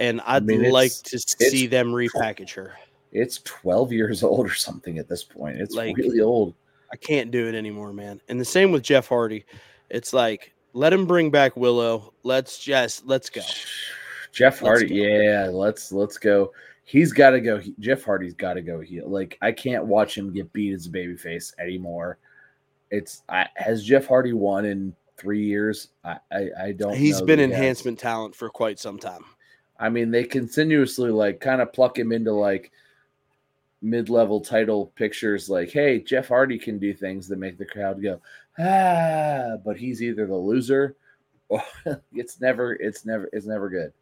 And I'd I mean, like to see them repackage her. It's twelve years old or something at this point. It's like, really old. I can't do it anymore, man. And the same with Jeff Hardy. It's like, let him bring back Willow. Let's just, let's go. Jeff Hardy, let's yeah, let's let's go. He's got to go. He, Jeff Hardy's got to go heel. Like I can't watch him get beat as a babyface anymore. It's I, has Jeff Hardy won in three years? I I, I don't. He's know been enhancement has. talent for quite some time. I mean, they continuously like kind of pluck him into like mid-level title pictures. Like, hey, Jeff Hardy can do things that make the crowd go ah, but he's either the loser or it's never, it's never, it's never good.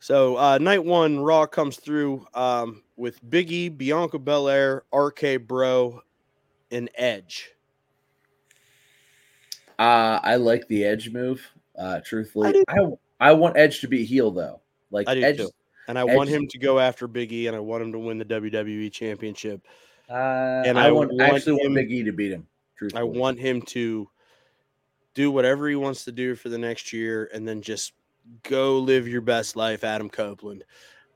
So uh, night one, Raw comes through um, with Big E, Bianca Belair, R K Bro, and Edge. Uh, I like the Edge move. Uh, truthfully, I, I I want Edge to be heel though. Like I do Edge, too. and I Edge. want him to go after Big E, and I want him to win the W W E Championship. Uh, and I, I want, want actually him, want Big E to beat him. Truthfully. I want him to do whatever he wants to do for the next year, and then just. Go live your best life, Adam Copeland,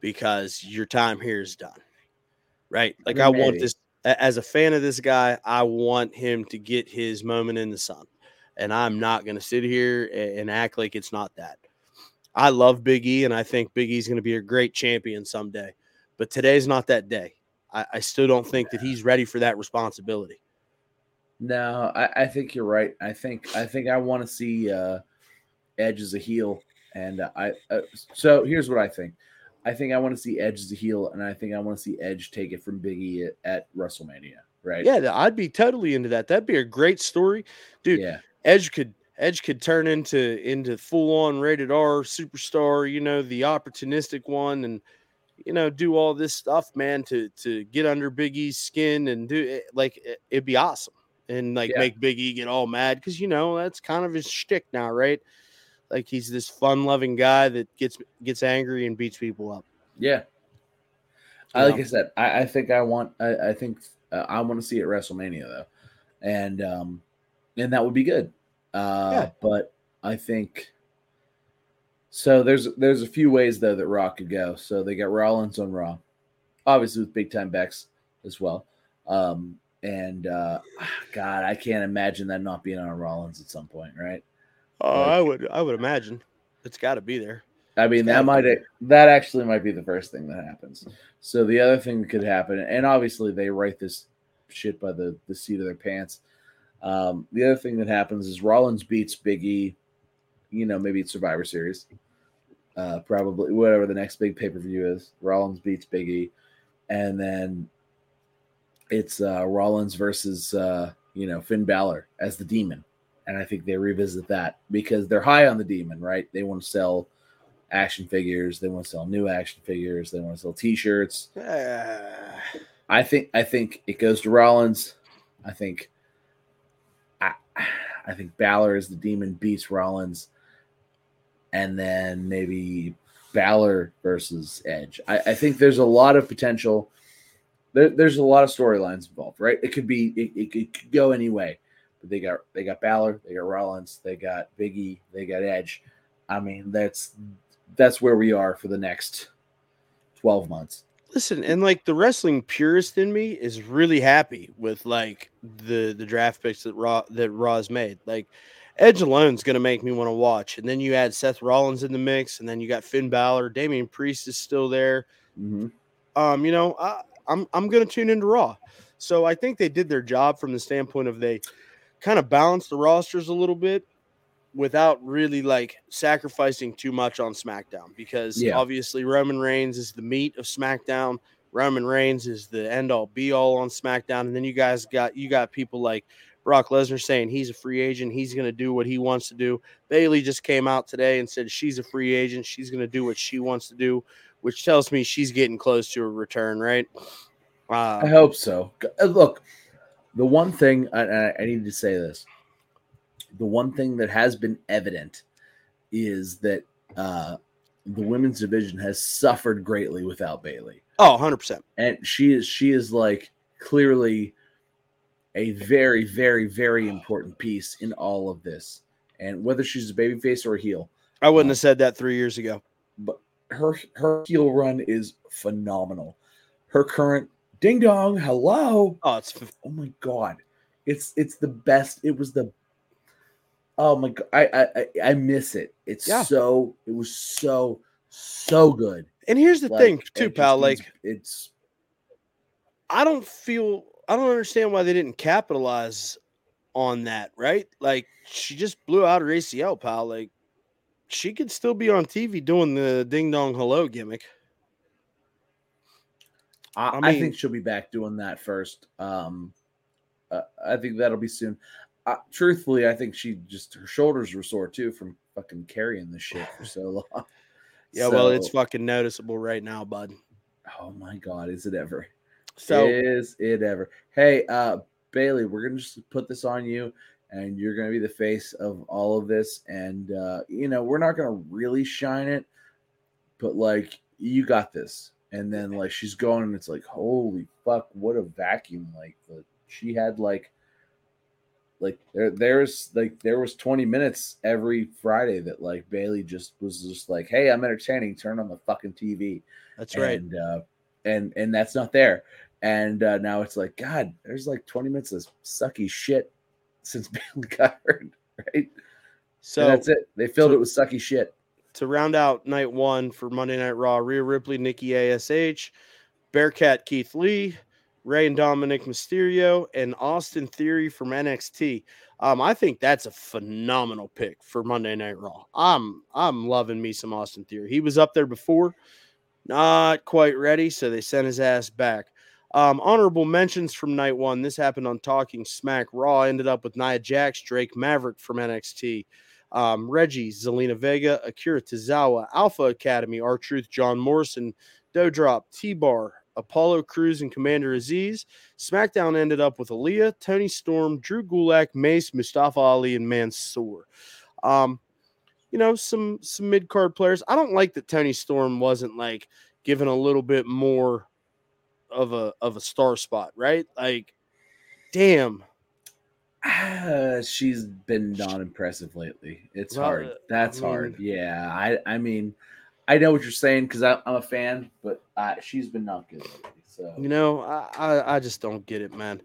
because your time here is done. Right? Like I, mean, I want this as a fan of this guy, I want him to get his moment in the sun. And I'm not going to sit here and act like it's not that. I love Big E, and I think Big E's going to be a great champion someday. But today's not that day. I, I still don't think that he's ready for that responsibility. No, I, I think you're right. I think I think I want to see uh, Edge as a heel. And uh, I, uh, so here's what I think. I think I want to see Edge as a heel, and I think I want to see Edge take it from Big E at, at WrestleMania, right? Yeah, I'd be totally into that. That'd be a great story, dude. Yeah. Edge could Edge could turn into into full on rated R superstar, you know, the opportunistic one, and you know, do all this stuff, man, to to get under Big E's skin and do like it'd be awesome, and like yeah. make Big E get all mad because you know that's kind of his shtick now, right? Like he's this fun-loving guy that gets gets angry and beats people up. Yeah, I, like I said, I, I think I want, I, I think uh, I want to see it at WrestleMania though, and um, and that would be good. Uh, yeah. But I think So there's there's a few ways, though, that Raw could go. So they got Rollins on Raw, obviously with big-time backs as well. Um, and, uh, God, I can't imagine that not being on Rollins at some point, right? Oh, like, I would I would imagine. It's got to be there. I mean, that might that actually might be the first thing that happens. So the other thing that could happen, and obviously they write this shit by the, the seat of their pants. Um, the other thing that happens is Rollins beats Big E, you know, maybe it's Survivor Series, uh, probably whatever the next big pay-per-view is. Rollins beats Big E, and then it's uh, Rollins versus, uh, you know, Finn Balor as the Demon. And I think they revisit that because they're high on the Demon, right? They want to sell action figures. They want to sell new action figures. They want to sell T-shirts. Uh, I think I think it goes to Rollins. I think I, I think Balor as the Demon beats Rollins. And then maybe Balor versus Edge. I, I think there's a lot of potential. There, there's a lot of storylines involved, right? It could be it, it, it could go any way. But they got they got Balor, they got Rollins, they got Big E, they got Edge. I mean, that's that's where we are for the next twelve months. Listen, and like the wrestling purist in me is really happy with like the, the draft picks that Raw that Raw's made. Like Edge alone is going to make me want to watch. And then you add Seth Rollins in the mix, and then you got Finn Balor. Damian Priest is still there. Mm-hmm. Um, you know, I, I'm I'm going to tune into Raw. So I think they did their job from the standpoint of they kind of balanced the rosters a little bit without really like sacrificing too much on SmackDown. Because yeah. obviously Roman Reigns is the meat of SmackDown. Roman Reigns is the end-all, be-all on SmackDown. And then you guys got you got people like Brock Lesnar saying he's a free agent. He's going to do what he wants to do. Bayley just came out today and said she's a free agent. She's going to do what she wants to do, which tells me she's getting close to a return, right? Uh, I hope so. Look, the one thing I, I need to say this. The one thing that has been evident is that uh, the women's division has suffered greatly without Bayley. Oh, one hundred percent. And she is she is like clearly a very, very, very important piece in all of this. And whether she's a babyface or a heel. I wouldn't um, have said that three years ago. But her her heel run is phenomenal. Her current ding dong, hello. Oh, it's oh my god. It's it's the best. It was the oh my god. I I I miss it. It's yeah. so it was so so good. And here's the like, thing, too, pal. Like it's I don't feel I don't understand why they didn't capitalize on that, right? Like, she just blew out her A C L, pal. Like, she could still be on T V doing the ding-dong hello gimmick. I, I, mean, I think she'll be back doing that first. Um, uh, I think that'll be soon. Uh, truthfully, I think she just – her shoulders were sore, too, from fucking carrying this shit for so long. Yeah, so, well, it's fucking noticeable right now, bud. Oh, my God. Is it ever? So is it ever? Hey, uh, Bailey, we're gonna just put this on you, and you're gonna be the face of all of this. And uh, you know, we're not gonna really shine it, but like, you got this. And then like, she's going, and it's like, holy fuck, what a vacuum! Like, like she had like, like there, there's like there was twenty minutes every Friday that like Bailey just was just like, hey, I'm entertaining. Turn on the fucking T V. That's right. And, uh, And and that's not there. And uh, now it's like, God, there's like twenty minutes of sucky shit since Bailey got hurt, right? So and that's it. They filled to, it with sucky shit. To round out night one for Monday Night Raw, Rhea Ripley, Nikki A S H, Bearcat Keith Lee, Rey and Dominic Mysterio, and Austin Theory from N X T. Um, I think that's a phenomenal pick for Monday Night Raw. I'm I'm loving me some Austin Theory. He was up there before. Not quite ready, so they sent his ass back. Um, honorable mentions from night one. This happened on Talking Smack. Raw ended up with Nia Jax, Drake Maverick from N X T, um, Reggie, Zelina Vega, Akira Tozawa, Alpha Academy, R-Truth, John Morrison, Doudrop, T-Bar, Apollo Crews, and Commander Aziz. SmackDown ended up with Aaliyah, Toni Storm, Drew Gulak, Mace, Mustafa Ali, and Mansoor. Um, You know, some some mid-card players. I don't like that Toni Storm wasn't, like, given a little bit more of a of a star spot, right? Like, damn. Uh, she's been not impressive lately. It's well, hard. That's I mean, hard. Yeah. I, I mean, I know what you're saying because I'm a fan, but I, she's been not good lately. So you know, I, I just don't get it, man.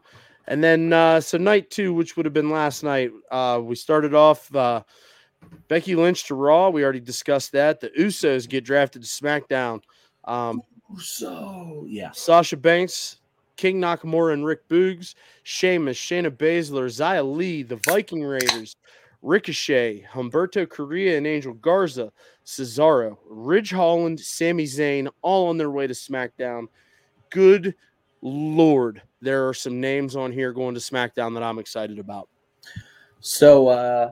And then uh, so night two, which would have been last night, uh, we started off uh, Becky Lynch to Raw. We already discussed that. The Usos get drafted to SmackDown. Um, so yeah, Sasha Banks, King Nakamura and Rick Boogs, Sheamus, Shayna Baszler, Xia Li, the Viking Raiders, Ricochet, Humberto Correa and Angel Garza, Cesaro, Ridge Holland, Sami Zayn, all on their way to SmackDown. Good Lord, there are some names on here going to SmackDown that I'm excited about. So, uh,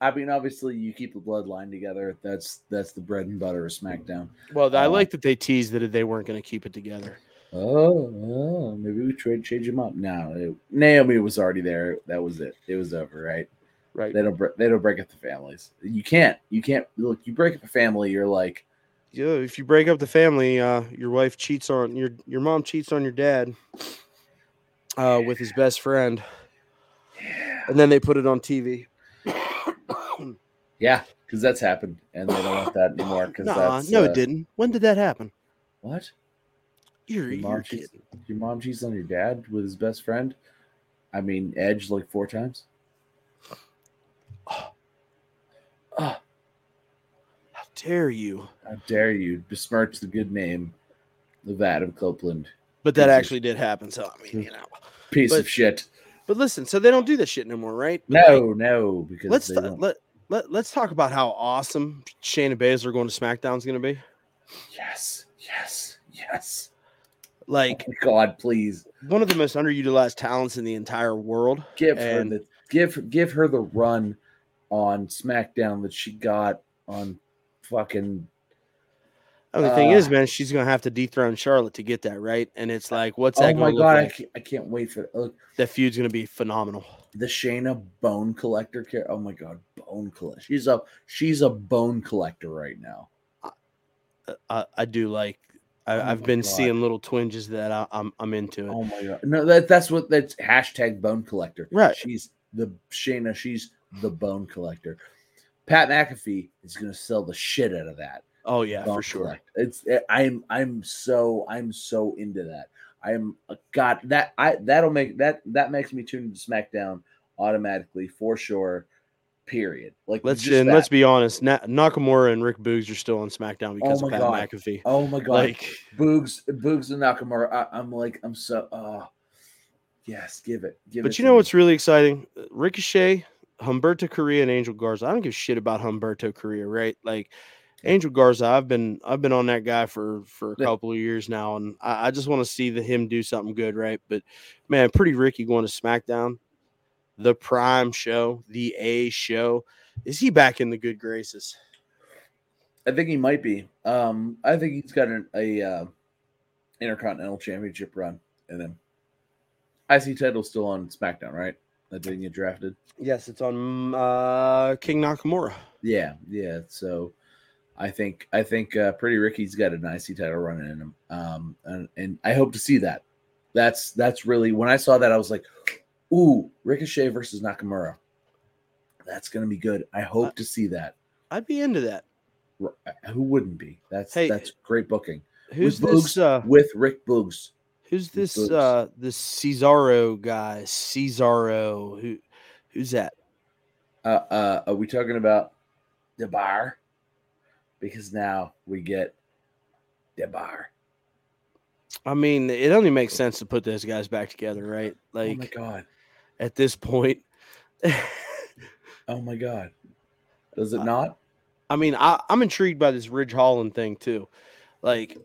I mean, obviously, you keep the bloodline together. That's that's the bread and butter of SmackDown. Well, I um, like that they teased that they weren't going to keep it together. Oh, oh, maybe we trade change them up. No, it, Naomi was already there. That was it. It was over, right? Right. They don't. They don't break up the families. You can't. You can't look. You break up a family, you're like. Yeah, if you break up the family, uh, your wife cheats on your your mom cheats on your dad uh, with his best friend, yeah. And then they put it on T V. Yeah, because that's happened, and they don't want that anymore. Because nah, no, uh, it didn't. When did that happen? What? You're, your, mom you're cheats, your mom cheats on your dad with his best friend. I mean, Edge like four times. Oh. Oh. Dare you? How dare you besmirch the good name of Adam Copeland? But that actually did happen. So I mean, you know, piece but, of shit. But listen, so they don't do this shit no more, right? But no, like, no. Because let's th- let let let's talk about how awesome Shayna Baszler going to SmackDown is going to be. Yes, yes, yes. Like oh God, please. One of the most underutilized talents in the entire world. Give and her the give give her the run on SmackDown that she got on. Fucking. Oh, the uh, thing is, man, she's gonna have to dethrone Charlotte to get that right, and it's like, what's that? Oh my god, like? I, can't, I can't wait for that. Look, that feud's gonna be phenomenal. The Shayna Bone Collector, care. Oh my god, Bone Collector. She's a she's a bone collector right now. I, I, I do like. I, oh I've been god. seeing little twinges that I, I'm I'm into it. Oh my god, no, that that's what that's hashtag Bone Collector. Right, she's the Shayna. She's the Bone Collector. Pat McAfee is going to sell the shit out of that. Oh yeah, Bone for sure. Collect. It's it, I'm I'm so I'm so into that. I'm God that I that'll make that that makes me tune into SmackDown automatically for sure. Period. Like let's just and let's be honest. Na- Nakamura and Rick Boogs are still on SmackDown because oh of Pat God. McAfee. Oh my god, like Boogs Boogs and Nakamura. I, I'm like I'm so. Uh, yes, give it. Give but it you know me. What's really exciting? Ricochet. Humberto Correa and Angel Garza. I don't give a shit about Humberto Correa, right? Like Angel Garza, I've been I've been on that guy for, for a couple of years now, and I, I just want to see the, him do something good, right? But man, Pretty Ricky going to SmackDown, the Prime show, the A show. Is he back in the good graces? I think he might be. Um, I think he's got an a uh, Intercontinental Championship run, and then I see title's still on SmackDown, right? That didn't get drafted. Yes, it's on uh, King Nakamura. Yeah, yeah. So I think I think uh, Pretty Ricky's got an I C title running in him, um, and, and I hope to see that. That's that's really when I saw that I was like, "Ooh, Ricochet versus Nakamura. That's gonna be good." I hope I, to see that. I'd be into that. Who wouldn't be? That's hey, that's great booking. Who's with this Boogs, uh, with Rick Boogs? Who's this uh, this Cesaro guy? Cesaro, who who's that? Uh, uh, are we talking about DeBar? Because now we get DeBar. I mean, it only makes sense to put those guys back together, right? Like, oh my god, at this point, oh my god, does it not? I, I mean, I, I'm intrigued by this Ridge Holland thing too, like.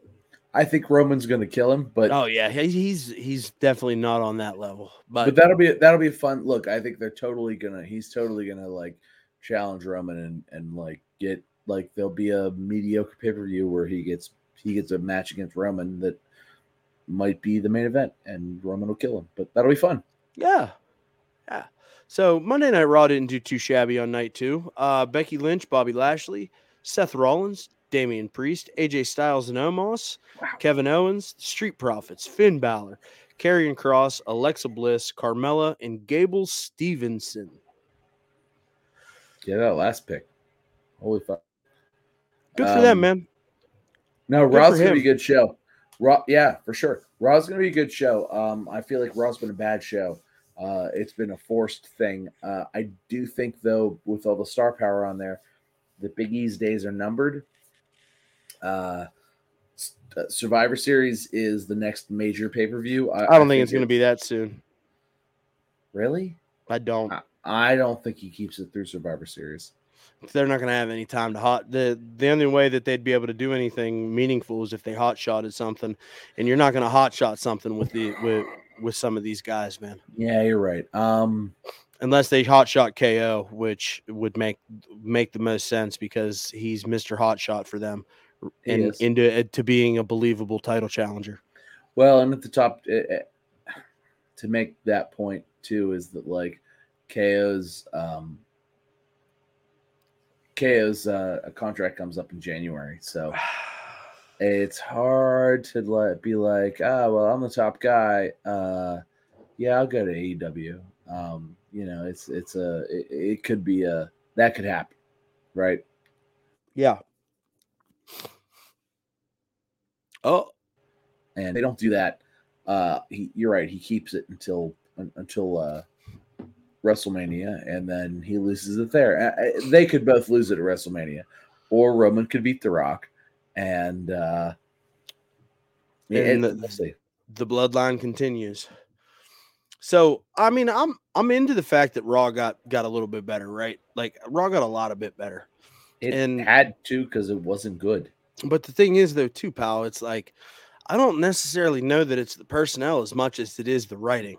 I think Roman's going to kill him, but oh yeah, he's he's definitely not on that level. But, but that'll be that'll be fun. Look, I think they're totally gonna. He's totally gonna like challenge Roman and, and like get like there'll be a mediocre pay per view where he gets he gets a match against Roman that might be the main event, and Roman will kill him. But that'll be fun. Yeah, yeah. So Monday Night Raw didn't do too shabby on night two. Uh, Becky Lynch, Bobby Lashley, Seth Rollins, Damian Priest, A J Styles and Omos, wow. Kevin Owens, Street Profits, Finn Balor, Karrion Kross, Alexa Bliss, Carmella, and Gable Stevenson. Yeah, that last pick. Holy fuck. Good for um, them, man. No, good Raw's going to be a good show. Raw, yeah, for sure. Raw's going to be a good show. Um, I feel like Raw's been a bad show. Uh, it's been a forced thing. Uh, I do think, though, with all the star power on there, the Big E's days are numbered. Uh, Survivor Series is the next major pay-per-view. I, I don't I think, think it's going to be that soon. Really? I don't. I, I don't think he keeps it through Survivor Series. They're not going to have any time to hot. The the only way that they'd be able to do anything meaningful is if they hot shotted something, and you're not going to hot shot something with the with with some of these guys, man. Yeah, you're right. Um, unless they hot shot K O, which would make make the most sense because he's Mister Hot Shot for them, and into to being a believable title challenger. Well, and at the top, it, it, to make that point too, is that like K O's. Um, K O's uh, a contract comes up in January, so it's hard to let, be like, ah, oh, well, I'm the top guy. Uh, yeah, I'll go to A E W. Um, you know, it's it's a it, it could be a that could happen, right? Yeah. Oh, and they don't do that. Uh, he, you're right. He keeps it until until. Uh, WrestleMania, and then he loses it there. I, they could both lose it at WrestleMania, or Roman could beat The Rock, and uh, and, and the, let's see. The bloodline continues. So, I mean, I'm I'm into the fact that Raw got got a little bit better, right? Like Raw got a lot of bit better. It and, had to because it wasn't good. But the thing is, though, too, pal, it's like I don't necessarily know that it's the personnel as much as it is the writing,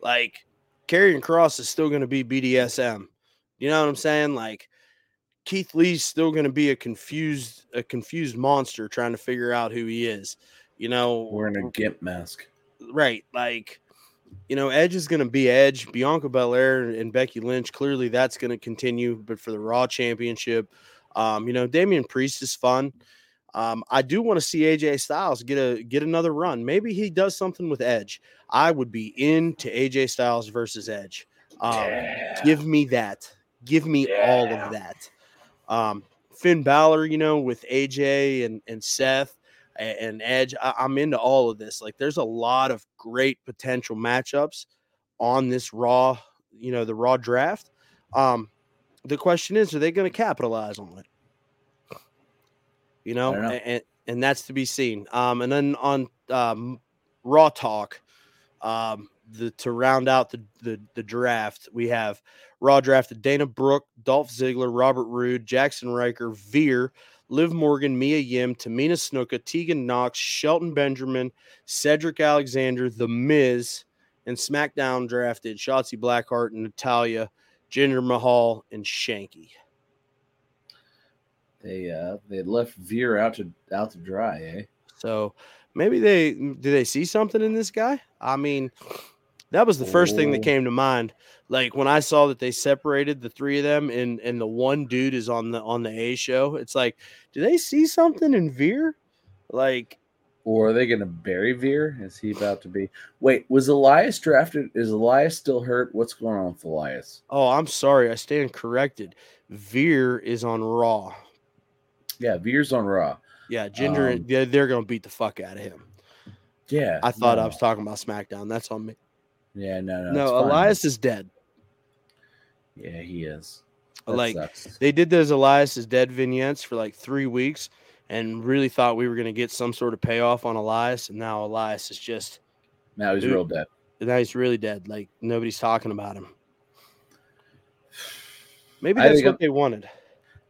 like. Karrion Kross is still going to be B D S M. You know what I'm saying? Like Keith Lee's still going to be a confused, a confused monster trying to figure out who he is, you know, wearing a gimp mask, right? Like, you know, Edge is going to be Edge. Bianca Belair and Becky Lynch. Clearly that's going to continue, but for the Raw Championship, um, you know, Damian Priest is fun. Um, I do want to see A J Styles get a get another run. Maybe he does something with Edge. I would be into A J Styles versus Edge. Um, yeah. Give me that. Give me yeah. all of that. Um, Finn Balor, you know, with A J and, and Seth and, and Edge, I, I'm into all of this. Like, there's a lot of great potential matchups on this Raw, you know, the Raw draft. Um, the question is, are they going to capitalize on it? You know, know. And, and that's to be seen. Um, and then on um, Raw Talk, um, the to round out the, the the draft, we have Raw drafted Dana Brooke, Dolph Ziggler, Robert Roode, Jackson Riker, Veer, Liv Morgan, Mia Yim, Tamina Snuka, Tegan Nox, Shelton Benjamin, Cedric Alexander, The Miz, and SmackDown drafted Shotzi Blackheart and Natalya, Jinder Mahal, and Shanky. They uh they left Veer out to out to dry, eh? So maybe they do they see something in this guy? I mean, that was the first oh. thing that came to mind. Like when I saw that they separated the three of them and and the one dude is on the on the A show, it's like, do they see something in Veer? Like, or are they gonna bury Veer? Is he about to be wait, was Elias drafted? Is Elias still hurt? What's going on with Elias? Oh, I'm sorry, I stand corrected. Veer is on Raw. Yeah, Veer's on Raw. Yeah, Jinder, um, they're, they're going to beat the fuck out of him. Yeah. I thought no. I was talking about SmackDown. That's on me. Yeah, no, no. No, Elias fine. Is dead. Yeah, he is. That like, sucks. They did those Elias is dead vignettes for like three weeks and really thought we were going to get some sort of payoff on Elias, and now Elias is just... Now he's dude, real dead. Now he's really dead. Like, nobody's talking about him. Maybe that's what I'm- they wanted.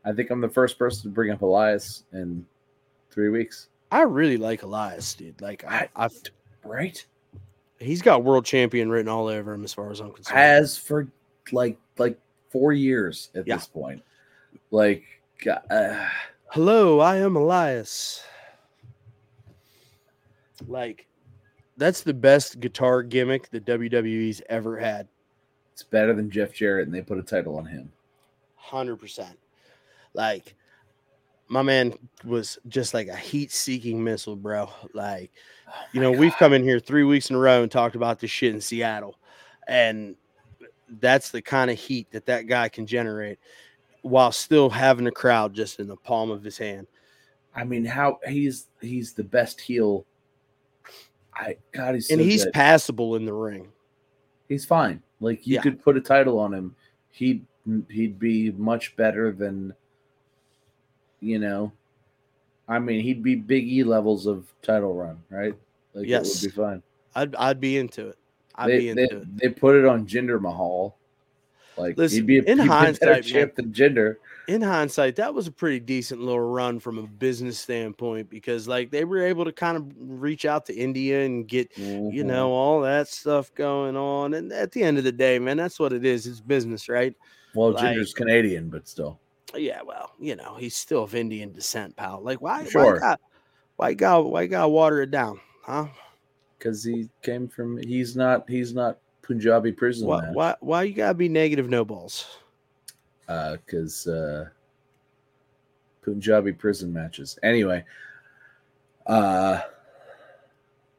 I think I'm the first person to bring up Elias in three weeks. I really like Elias, dude. Like I, I right? He's got world champion written all over him, as far as I'm concerned. Has for like like four years at yeah. this point. Like, uh, hello, I am Elias. Like, that's the best guitar gimmick that W W E's ever had. It's better than Jeff Jarrett, and they put a title on him. one hundred percent. Like, my man was just like a heat-seeking missile, bro. Like, oh you know, God. We've come in here three weeks in a row and talked about this shit in Seattle. And that's the kind of heat that that guy can generate while still having the crowd just in the palm of his hand. I mean, how he's he's the best heel. I God, he's so and he's good. Passable in the ring. He's fine. Like you yeah. could put a title on him. He'd he'd be much better than, you know, I mean, he'd be Big E levels of title run, right? Like yes. it would be fine. I'd I'd be into it. I'd they, be into they, it. They put it on Jinder Mahal. Like Listen, he'd be a in he'd hindsight, be champ than Jinder. In hindsight, that was a pretty decent little run from a business standpoint because, like, they were able to kind of reach out to India and get, mm-hmm. you know, all that stuff going on. And at the end of the day, man, that's what it is. It's business, right? Well, like, Jinder's Canadian, but still. Yeah, well, you know, he's still of Indian descent, pal. Like, why? Sure. Why God? Why God? Why God? Water it down, huh? Because he came from. He's not. He's not Punjabi prison. Why? Man. Why? Why you gotta be negative? No balls. Because uh, uh, Punjabi prison matches. Anyway, uh,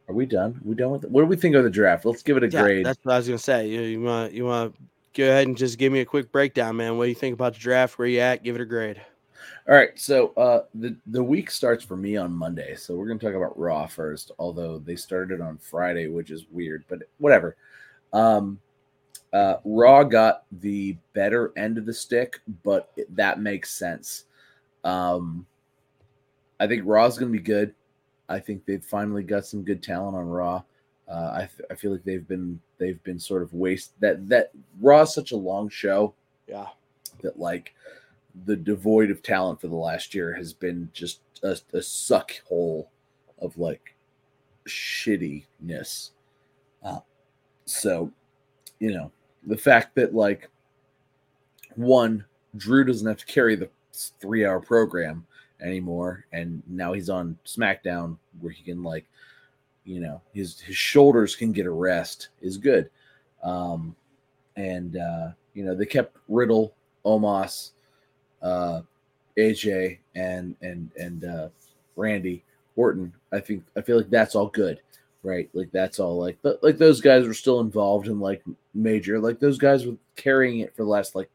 are we done? Are we done with it? What do we think of the draft? Let's give it a yeah, grade. That's what I was gonna say. You, you want you want to go ahead and just give me a quick breakdown, man. What do you think about the draft? Where you at? Give it a grade. All right. So uh, the the week starts for me on Monday. So we're gonna talk about Raw first. Although they started on Friday, which is weird, but whatever. Um. Uh, Raw got the better end of the stick, but it, that makes sense. Um, I think Raw's going to be good. I think they've finally got some good talent on Raw. Uh, I th- I feel like they've been they've been sort of waste that that Raw's such a long show. Yeah, that like the devoid of talent for the last year has been just a, a suck hole of like shittiness. Uh, so you know. The fact that, like, one, Drew doesn't have to carry the three-hour program anymore, and now he's on SmackDown where he can, like, you know, his his shoulders can get a rest is good. Um, and, uh, you know, they kept Riddle, Omos, uh, A J, and and and uh, Randy Orton. I think I feel like that's all good. Right, like that's all. Like, but like those guys were still involved in like major. Like those guys were carrying it for the last like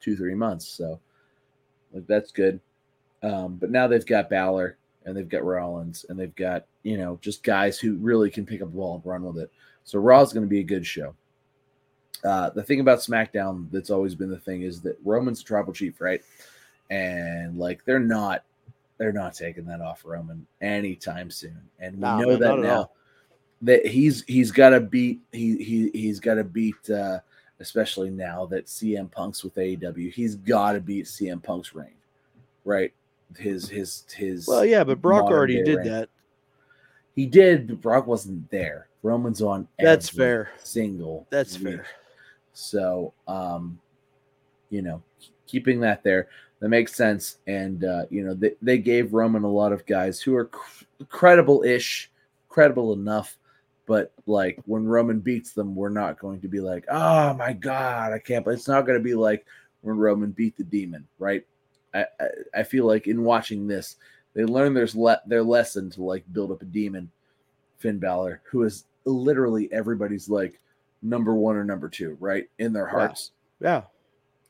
two, three months. So, like that's good. Um, but now they've got Balor and they've got Rollins and they've got you know just guys who really can pick up the ball and run with it. So Raw's going to be a good show. Uh, the thing about SmackDown that's always been the thing is that Roman's a tribal chief, right? And like they're not, they're not taking that off Roman anytime soon. And we no, know man, that now. That he's he's got to beat he he he's got to beat uh, especially now that C M Punk's with A E W, he's got to beat C M Punk's reign, right? His his his. Well, yeah, but Brock already did reign. That. He did, but Brock wasn't there. Roman's on. That's every fair. Single. That's week. Fair. So, um, you know, keeping that there that makes sense, and uh, you know they they gave Roman a lot of guys who are cr- credible ish, credible enough. But, like, when Roman beats them, we're not going to be like, oh, my God, I can't. But it's not going to be like when Roman beat the demon, right? I, I, I feel like in watching this, they learned their, le- their lesson to, like, build up a demon, Finn Balor, who is literally everybody's, like, number one or number two, right, in their hearts. Yeah. yeah.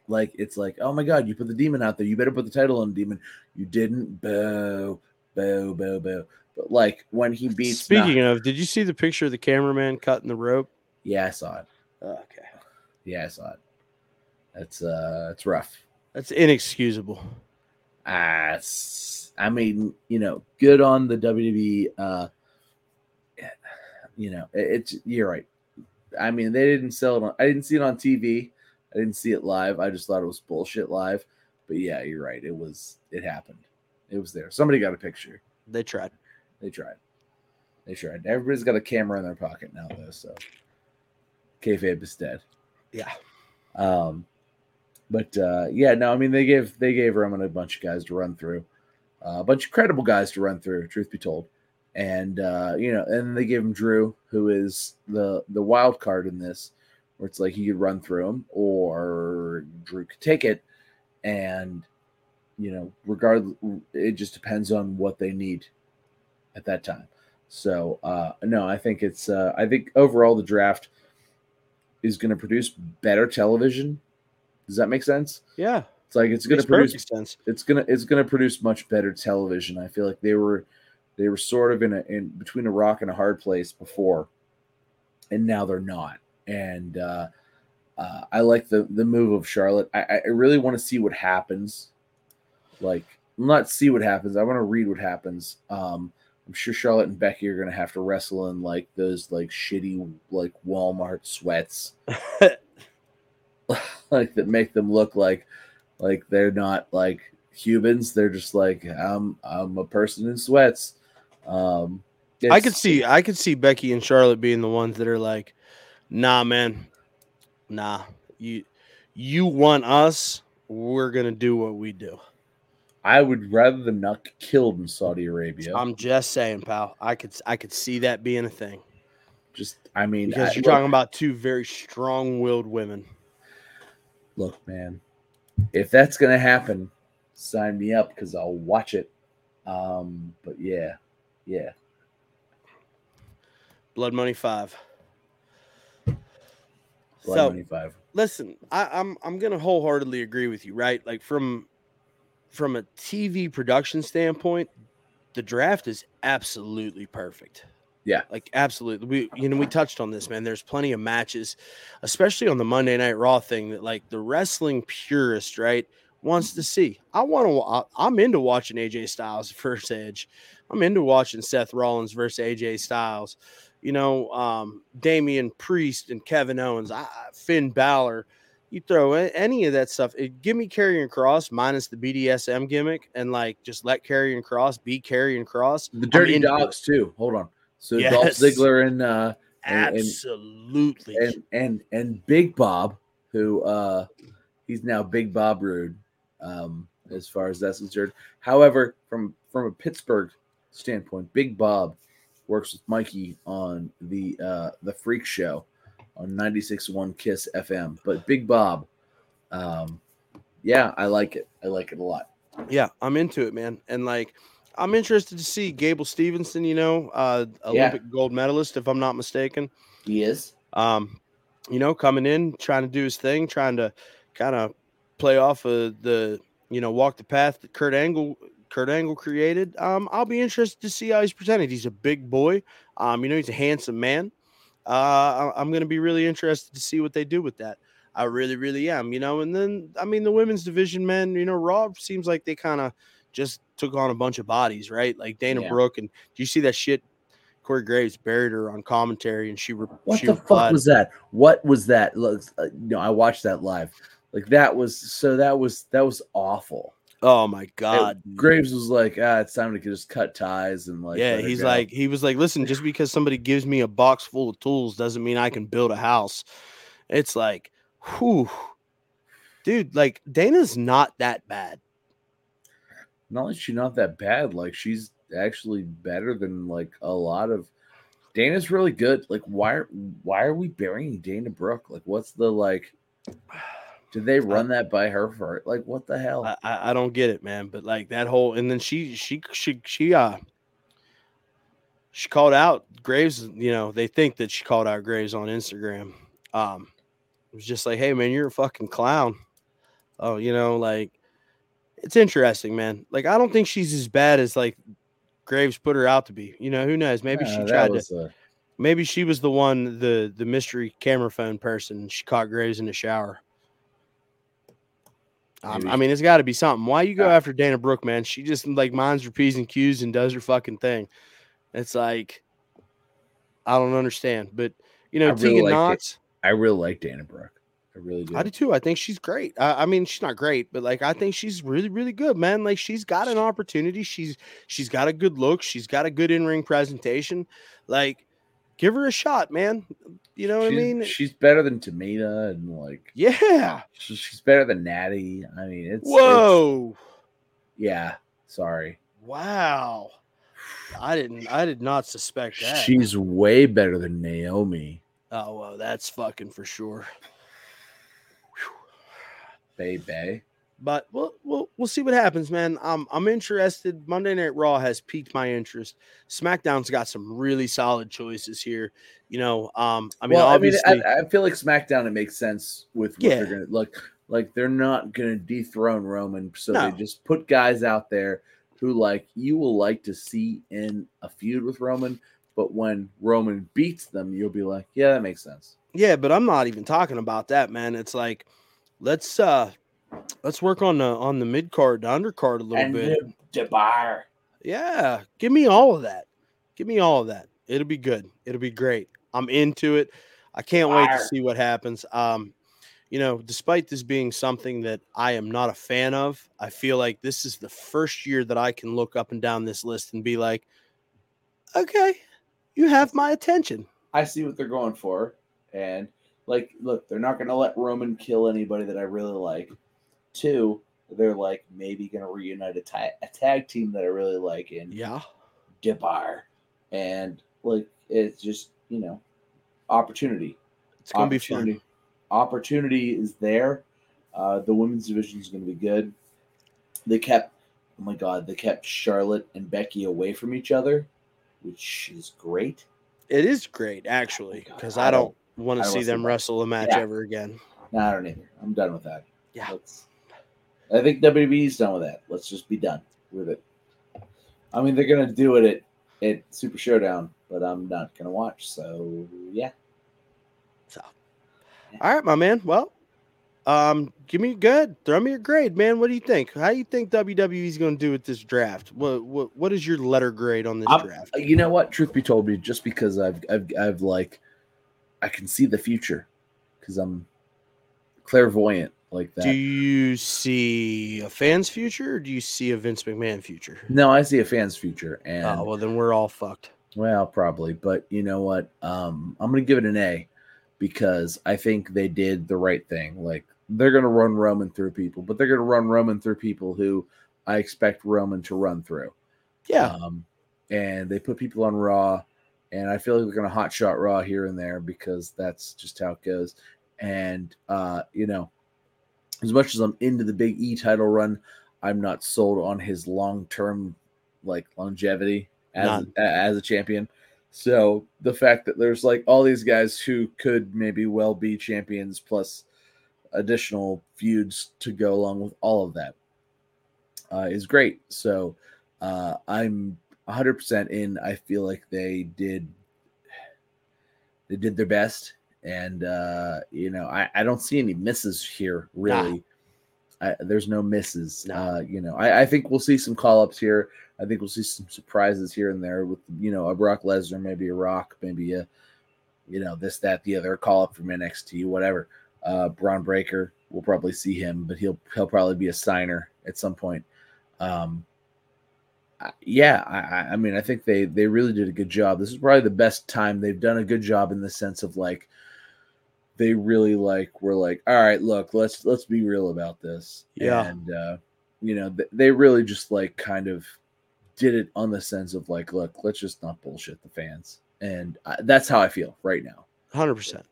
Like, it's like, oh, my God, you put the demon out there. You better put the title on the demon. You didn't. Boo, boo, boo, boo. But like when he beats. Speaking nah. of, did you see the picture of the cameraman cutting the rope? Yeah, I saw it. Oh, okay. Yeah, I saw it. That's uh, it's rough. That's inexcusable. Uh, I mean, you know, good on the W W E. Uh, you know, it's it, you're right. I mean, they didn't sell it. On, I didn't see it on T V. I didn't see it live. I just thought it was bullshit live. But yeah, you're right. It was. It happened. It was there. Somebody got a picture. They tried. They tried. They tried. Everybody's got a camera in their pocket now, though. So, kayfabe is dead. Yeah. Um, but uh, yeah, no, I mean they gave they gave Roman a bunch of guys to run through, uh, a bunch of credible guys to run through. Truth be told, and uh, you know, and they gave him Drew, who is the the wild card in this, where it's like he could run through him or Drew could take it, and you know, regardless, it just depends on what they need at that time. So, uh, no, I think it's, uh, I think overall the draft is going to produce better television. Does that make sense? Yeah. It's like, it's going to produce, sense. it's going to, it's going to produce much better television. I feel like they were, they were sort of in a, in between a rock and a hard place before, and now they're not. And, uh, uh, I like the, the move of Charlotte. I, I really want to see what happens. Like, not see what happens. I want to read what happens. Um, I'm sure Charlotte and Becky are going to have to wrestle in like those like shitty like Walmart sweats, like that make them look like like they're not like humans. They're just like I'm I'm a person in sweats. Um, I could see I could see Becky and Charlotte being the ones that are like, nah, man, nah, you you want us? We're gonna do what we do. I would rather them not get killed in Saudi Arabia. I'm just saying, pal. I could I could see that being a thing. Just, I mean, because I, you're look, talking about two very strong-willed women. Look, man, if that's gonna happen, sign me up because I'll watch it. Um, but yeah, yeah. Blood Money Five. Blood so, Money Five. Listen, I, I'm I'm gonna wholeheartedly agree with you, right? Like from. From a T V production standpoint, the draft is absolutely perfect. Yeah. Like absolutely. We, you know, we touched on this, man. There's plenty of matches, especially on the Monday Night Raw thing that like the wrestling purist, right, wants to see. I want to, I'm into watching A J Styles versus Edge. I'm into watching Seth Rollins versus A J Styles, you know, um, Damian Priest and Kevin Owens, I, Finn Balor. You throw any of that stuff. It, give me Karrion Kross minus the B D S M gimmick, and like just let Karrion Kross be Karrion Kross. The Dirty Dogs it. too. Hold on. So yes. Dolph Ziggler and uh, and, absolutely and, and and Big Bob, who uh, he's now Big Bob Roode, um, as far as that's concerned. However, from from a Pittsburgh standpoint, Big Bob works with Mikey on the uh, the Freak Show on ninety-six point one Kiss F M. But Big Bob, um, yeah, I like it. I like it a lot. Yeah, I'm into it, man. And, like, I'm interested to see Gable Stevenson, you know, uh, Olympic yeah. gold medalist, if I'm not mistaken. He is. Um, you know, coming in, trying to do his thing, trying to kind of play off of the, you know, walk the path that Kurt Angle – Kurt Angle created. Um, I'll be interested to see how he's presented. He's a big boy. Um, you know, he's a handsome man. Uh, I'm going to be really interested to see what they do with that. I really, really am, you know, and then, I mean, the women's division, man, you know, Raw seems like they kind of just took on a bunch of bodies, right? Like Dana yeah. Brooke. And do you see that shit? Corey Graves buried her on commentary and she, re- what she the replied, fuck was that? What was that? Look, uh, no, I watched that live. Like that was, so that was, that was awful. Oh my God. It, Graves was like, ah, it's time to just cut ties. And like, yeah, he's go. like, he was like, listen, just because somebody gives me a box full of tools doesn't mean I can build a house. It's like, whew, dude, like Dana's not that bad. Not only is she not that bad, like she's actually better than like a lot of Dana's really good. Like, why, why are we burying Dana Brooke? Like, what's the, like, did they run that by her for like what the hell? I, I, I don't get it, man. But like that whole, and then she she she she uh she called out Graves. You know, they think that she called out Graves on Instagram. Um, it was just like, hey man, you're a fucking clown. Oh, you know, like it's interesting, man. Like I don't think she's as bad as like Graves put her out to be. You know, who knows? Maybe yeah, she tried to. A... Maybe she was the one, the the mystery camera phone person. She caught Graves in the shower. Um, I mean, it's got to be something. Why you go after Dana Brooke, man? She just like minds her P's and Q's and does her fucking thing. It's like, I don't understand. But, you know, I Tegan really Knox. I really like Dana Brooke. I really do. I do too. I think she's great. I, I mean, she's not great, but like, I think she's really, really good, man. Like, she's got an opportunity. She's She's got a good look. She's got a good in-ring presentation. Like, give her a shot, man. You know what she's, I mean? She's better than Tamina and like, yeah, she's, she's better than Natty. I mean, it's whoa, it's, yeah. Sorry. Wow. I didn't. I did not suspect that. She's way better than Naomi. Oh well, that's fucking for sure. Bay Bay. But we'll we'll we'll see what happens, man. I'm I'm interested. Monday Night Raw has piqued my interest. SmackDown's got some really solid choices here. You know, um, I mean, well, obviously, I, mean, I, I feel like SmackDown, it makes sense with what yeah. they're gonna look like. They're not gonna dethrone Roman, so no. they just put guys out there who like you will like to see in a feud with Roman. But when Roman beats them, you'll be like, yeah, that makes sense. Yeah, but I'm not even talking about that, man. It's like let's. uh Let's work on the on the mid card, the undercard a little and bit. DeBar. Yeah, give me all of that. Give me all of that. It'll be good. It'll be great. I'm into it. I can't Fire. wait to see what happens. Um, you know, despite this being something that I am not a fan of, I feel like this is the first year that I can look up and down this list and be like, okay, you have my attention. I see what they're going for, and like, look, they're not going to let Roman kill anybody that I really like. Two, they're like maybe going to reunite a, ta- a tag team that I really like in yeah. Debar. And like it's just, you know, opportunity. It's going to be fun. Opportunity is there. Uh, the women's division is going to be good. They kept, oh my God, they kept Charlotte and Becky away from each other, which is great. It is great, actually, because oh I, I don't want to see them that. wrestle a match yeah. ever again. No, I don't either. I'm done with that. Yeah. Let's, I think W W E's done with that. Let's just be done with it. I mean, they're going to do it at, at Super Showdown, but I'm not going to watch. So, yeah. So, yeah. All right, my man. Well, um, give me good. Throw me a grade, man. What do you think? How do you think W W E's going to do with this draft? What What, what is your letter grade on this I'm, draft? You know what? Truth be told, me just because I've, I've, I've like, I can see the future because I'm clairvoyant. Like that. Do you see a fan's future or do you see a Vince McMahon future? No, I see a fan's future. And oh, well, then we're all fucked. Well, probably. But you know what? Um, I'm going to give it an A because I think they did the right thing. Like, they're going to run Roman through people, but they're going to run Roman through people who I expect Roman to run through. Yeah. Um, and they put people on Raw, and I feel like they're going to hotshot Raw here and there because that's just how it goes. And, uh, you know, as much as I'm into the Big E title run, I'm not sold on his long-term, like, longevity as a, as a champion. So the fact that there's, like, all these guys who could maybe well be champions plus additional feuds to go along with all of that uh, is great. So uh, I'm one hundred percent in. I feel like they did they did their best. And, uh, you know, I, I don't see any misses here, really. Nah. I, there's no misses. Nah. Uh, you know, I, I think we'll see some call-ups here. I think we'll see some surprises here and there with, you know, a Brock Lesnar, maybe a Rock, maybe a, you know, this, that, the other, call-up from N X T, whatever. Uh, Braun Breaker, we'll probably see him, but he'll he'll probably be a signer at some point. Um, I, yeah, I, I mean, I think they, they really did a good job. This is probably the best time they've done a good job in the sense of, like, they really like were like, all right, look, let's let's be real about this. Yeah. And, uh, you know, th- they really just like kind of did it on the sense of like, look, let's just not bullshit the fans. And I, that's how I feel right now. one hundred percent.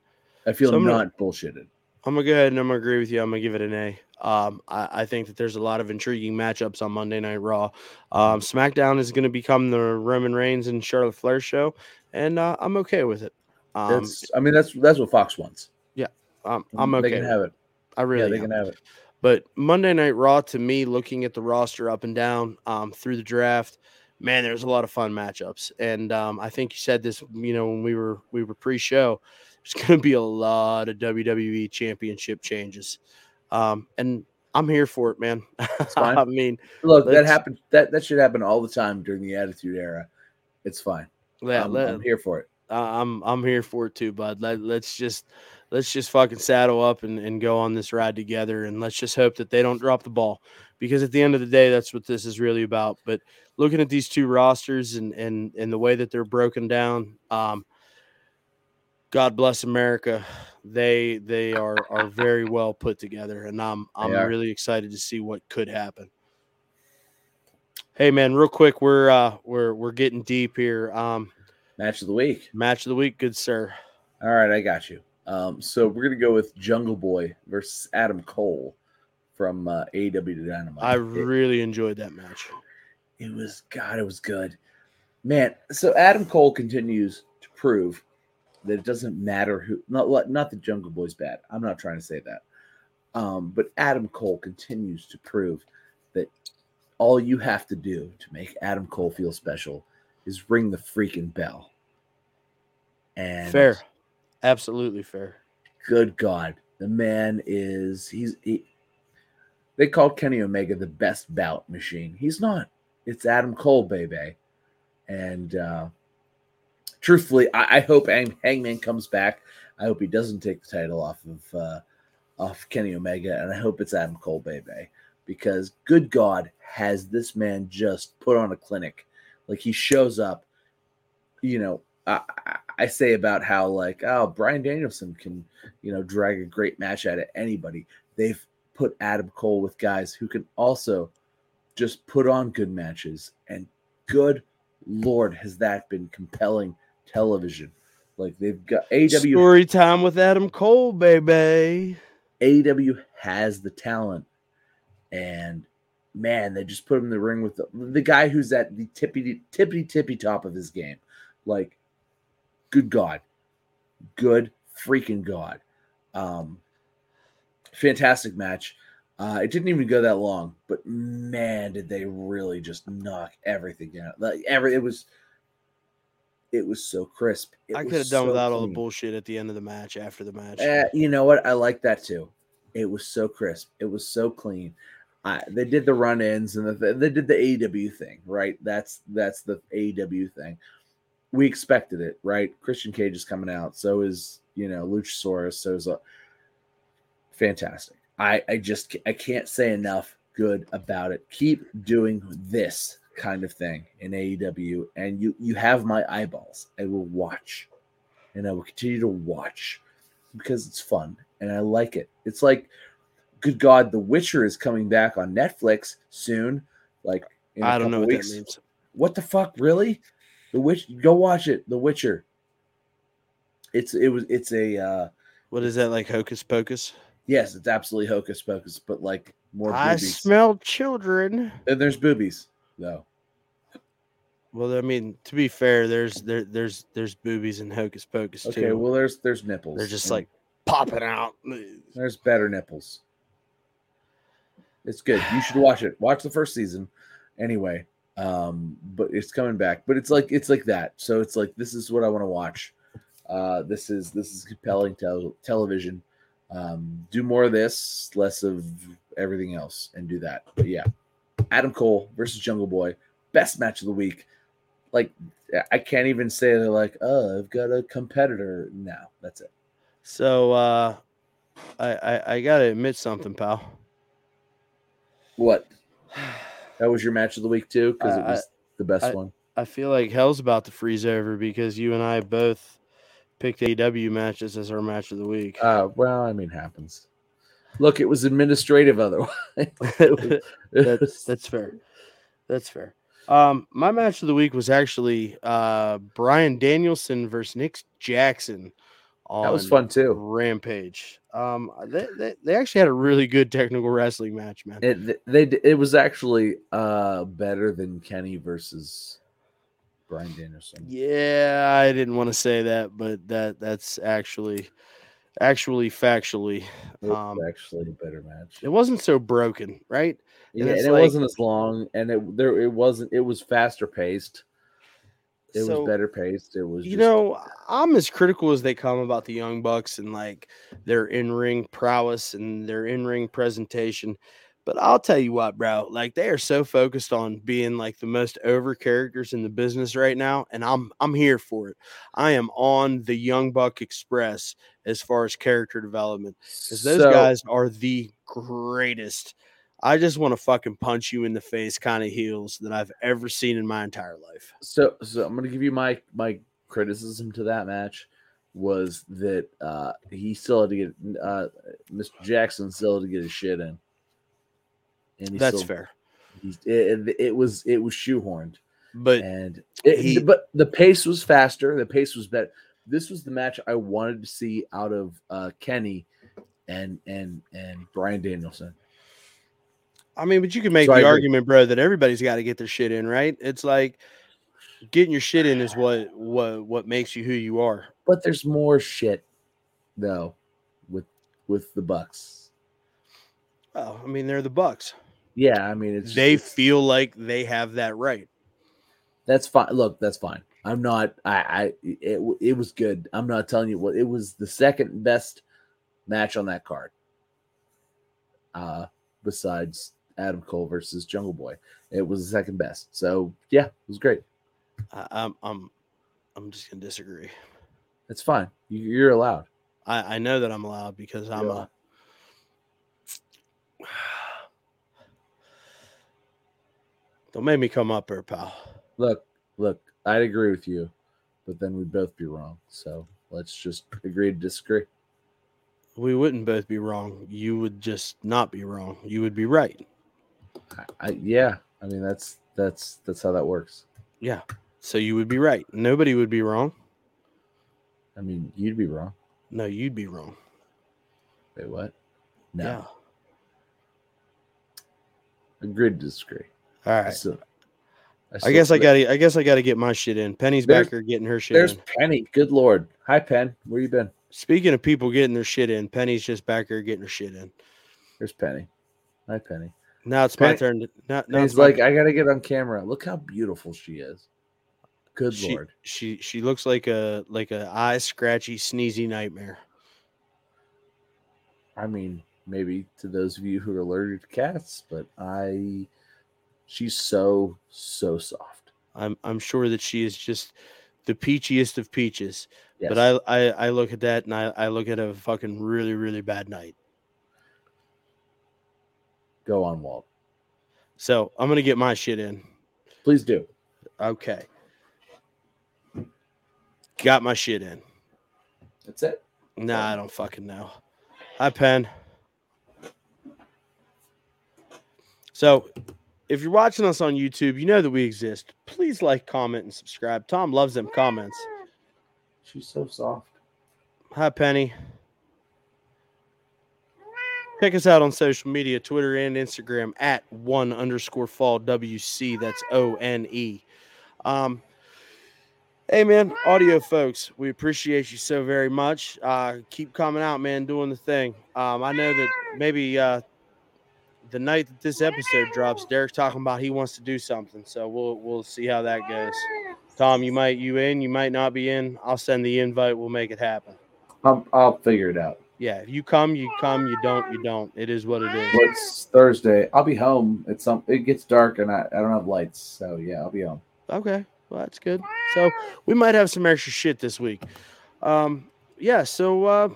I feel so I'm not gonna, bullshitted. I'm going to go ahead and I'm going to agree with you. I'm going to give it an A. Um, I, I think that there's a lot of intriguing matchups on Monday Night Raw. Um, SmackDown is going to become the Roman Reigns and Charlotte Flair show, and uh, I'm okay with it. Um, that's, I mean, that's that's what Fox wants. Yeah, um, I'm okay. They can have it. I really yeah, they am. can have it. But Monday Night Raw, to me, looking at the roster up and down um, through the draft, man, there's a lot of fun matchups. And um, I think you said this, you know, when we were we were pre-show, there's going to be a lot of W W E Championship changes, um, and I'm here for it, man. It's fine. I mean, look, that happened. That that should happen all the time during the Attitude Era. It's fine. Yeah, I'm, let, I'm here for it. I'm I'm here for it too, bud. Let, let's just let's just fucking saddle up and, and go on this ride together, and let's just hope that they don't drop the ball, because at the end of the day, that's what this is really about. But looking at these two rosters and and, and the way that they're broken down, um, God bless America, they they are are very well put together, and I'm I'm yeah. really excited to see what could happen. Hey man, real quick, we're uh, we're we're getting deep here. Um, Match of the week. Match of the week, good sir. All right, I got you. Um, so we're going to go with Jungle Boy versus Adam Cole from uh, A E W to Dynamite. I really it, enjoyed that match. It was, God, it was good. Man, so Adam Cole continues to prove that it doesn't matter who, not, not the Jungle Boy's bad. I'm not trying to say that. Um, but Adam Cole continues to prove that all you have to do to make Adam Cole feel special is ring the freaking bell. And fair. Absolutely fair. Good God. The man is, he's, he, they called Kenny Omega the best bout machine. He's not. It's Adam Cole, baby. And uh, truthfully, I, I hope Hangman comes back. I hope he doesn't take the title off of uh, off Kenny Omega, and I hope it's Adam Cole, baby. Because good God, has this man just put on a clinic? Like, he shows up, you know. I, I say about how, like, oh, Bryan Danielson can, you know, drag a great match out of anybody. They've put Adam Cole with guys who can also just put on good matches, and good Lord, has that been compelling television. Like, they've got A E W story time with Adam Cole, baby. A E W has the talent, and man, they just put him in the ring with the, the guy who's at the tippy tippy tippy top of his game. Like, good God, good freaking God. Um, fantastic match. Uh, it didn't even go that long, but man, did they really just knock everything down. Like, every, it was, it was so crisp. It I could have done so without clean. all the bullshit at the end of the match, after the match. Uh, you know what? I like that too. It was so crisp. It was so clean. I, they did the run-ins and the, they did the A E W thing, right? That's, that's the A E W thing. We expected it, right? Christian Cage is coming out. So is, you know, Luchasaurus. So is a fantastic. I, I just I can't say enough good about it. Keep doing this kind of thing in A E W, and you you have my eyeballs. I will watch, and I will continue to watch because it's fun and I like it. It's like, good God, The Witcher is coming back on Netflix soon. Like, in a I don't know what weeks. that means. What the fuck, really? The Witch, go watch it. The Witcher. It's it was it's a uh, what is that, like Hocus Pocus? Yes, it's absolutely Hocus Pocus, but like more boobies. I smell children. And there's boobies, though. Well, I mean, to be fair, there's there there's there's boobies in Hocus Pocus, okay, too. Okay, well, there's there's nipples. They're just like popping out. There's better nipples. It's good. You should watch it. Watch the first season. Anyway, um, but it's coming back. But it's like it's like that. So it's like, this is what I want to watch. Uh, this is this is compelling tel- television. Um, do more of this, less of everything else, and do that. But yeah, Adam Cole versus Jungle Boy, best match of the week. Like, I can't even say they're like, oh, I've got a competitor. No, that's it. So uh, I, I I gotta admit something, pal. What? That was your match of the week too, because uh, it was I, the best I, one. I feel like hell's about to freeze over because you and I both picked A E W matches as our match of the week. Uh, well, I mean, happens. Look, it was administrative otherwise. was, that's, that's fair. That's fair. Um, my match of the week was actually uh, Bryan Danielson versus Nick Jackson. On that was fun, too. Rampage. Um, they, they, they actually had a really good technical wrestling match, man. It, they, it was actually uh, better than Kenny versus Bryan Danielson. Yeah, I didn't want to say that, but that that's actually, actually factually, um, actually a better match. It wasn't so broken, right? And yeah, and it like, wasn't as long, and it there it wasn't. It was faster paced. It so, was better paced. It was, you just, know, I'm as critical as they come about the Young Bucks and like their in ring prowess and their in ring presentation. But I'll tell you what, bro, like they are so focused on being like the most over characters in the business right now. And I'm I'm here for it. I am on the Young Buck Express as far as character development. Because those so, guys are the greatest. I just want to fucking punch you in the face kind of heels that I've ever seen in my entire life. So so I'm gonna give you my my criticism to that match was that uh, he still had to get uh, Mister Jackson still had to get his shit in. And that's still, fair. It, it was it was shoehorned, but and it, he, but the pace was faster. The pace was better. This was the match I wanted to see out of uh, Kenny and and and Bryan Danielson. I mean, but you can make so the argument, bro, that everybody's got to get their shit in, right? It's like getting your shit in is what what what makes you who you are. But there's more shit though with with the Bucks. Oh, I mean, they're the Bucks. Yeah, I mean, it's they it's, feel like they have that right. That's fine. Look, that's fine. I'm not. I. I. It. It was good. I'm not telling you what. It was the second best match on that card. Uh, besides Adam Cole versus Jungle Boy, it was the second best. So yeah, it was great. I, I'm. I'm. I'm just gonna disagree. That's fine. You, you're allowed. I, I know that I'm allowed because I'm yeah. a. Don't make me come up here, pal. Look, look, I'd agree with you, but then we'd both be wrong. So let's just agree to disagree. We wouldn't both be wrong. You would just not be wrong. You would be right. I, I, yeah. I mean, that's that's that's how that works. Yeah. So you would be right. Nobody would be wrong. I mean, you'd be wrong. No, you'd be wrong. Wait, what? No. Yeah. Agreed to disagree. All right. So, I, I guess I got. I guess I got to get my shit in. Penny's there's, back here getting her shit. There's in. Penny. Good Lord. Hi, Penn. Where you been? Speaking of people getting their shit in, Penny's just back here getting her shit in. There's Penny. Hi, Penny. Now it's Penny, my turn. To, not, now it's like, my, I got to get on camera. Look how beautiful she is. Good she, Lord. She she looks like a like a eye scratchy sneezy nightmare. I mean, maybe to those of you who are allergic to cats, but I. She's so, so soft. I'm I'm sure that she is just the peachiest of peaches. Yes. But I, I, I look at that and I, I look at a fucking really, really bad night. Go on, Walt. So I'm going to get my shit in. Please do. Okay. Got my shit in. That's it? Nah, I don't fucking know. Hi, Penn. So... if you're watching us on YouTube, you know that we exist. Please like, comment, and subscribe. Tom loves them comments. She's so soft. Hi, Penny. Check us out on social media, Twitter and Instagram, at one underscore fall W C. That's O N E. Um, hey, man, audio folks, we appreciate you so very much. Uh, keep coming out, man, doing the thing. Um, I know that maybe... Uh, the night that this episode drops, Derek's talking about he wants to do something. So we'll we'll see how that goes. Tom, you might you in, you might not be in. I'll send the invite. We'll make it happen. I'll, I'll figure it out. Yeah, if you come, you come. You don't, you don't. It is what it is. It's Thursday. I'll be home. It's some. It gets dark and I, I don't have lights. So yeah, I'll be home. Okay, well that's good. So we might have some extra shit this week. Um, yeah. So. Uh,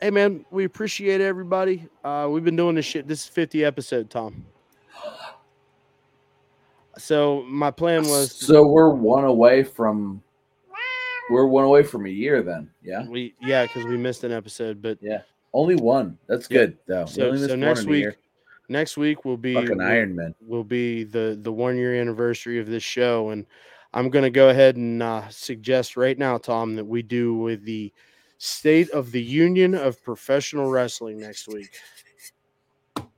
Hey, man, we appreciate everybody. Uh, we've been doing this shit. This is fifty episode, Tom. So my plan was... So we're one away from... We're one away from a year then, yeah? We Yeah, because we missed an episode, but... Yeah, only one. That's good, though. So, so next week next week will be... Fucking Iron Man. Will be the, the one-year anniversary of this show, and I'm going to go ahead and uh, suggest right now, Tom, that we do with the... State of the Union of Professional Wrestling next week. Done.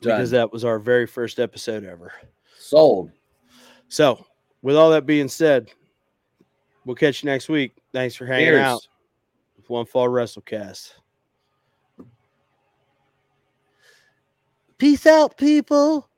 Because that was our very first episode ever. Sold. So, with all that being said, we'll catch you next week. Thanks for hanging Cheers. out with One Fall WrestleCast. Peace out, people.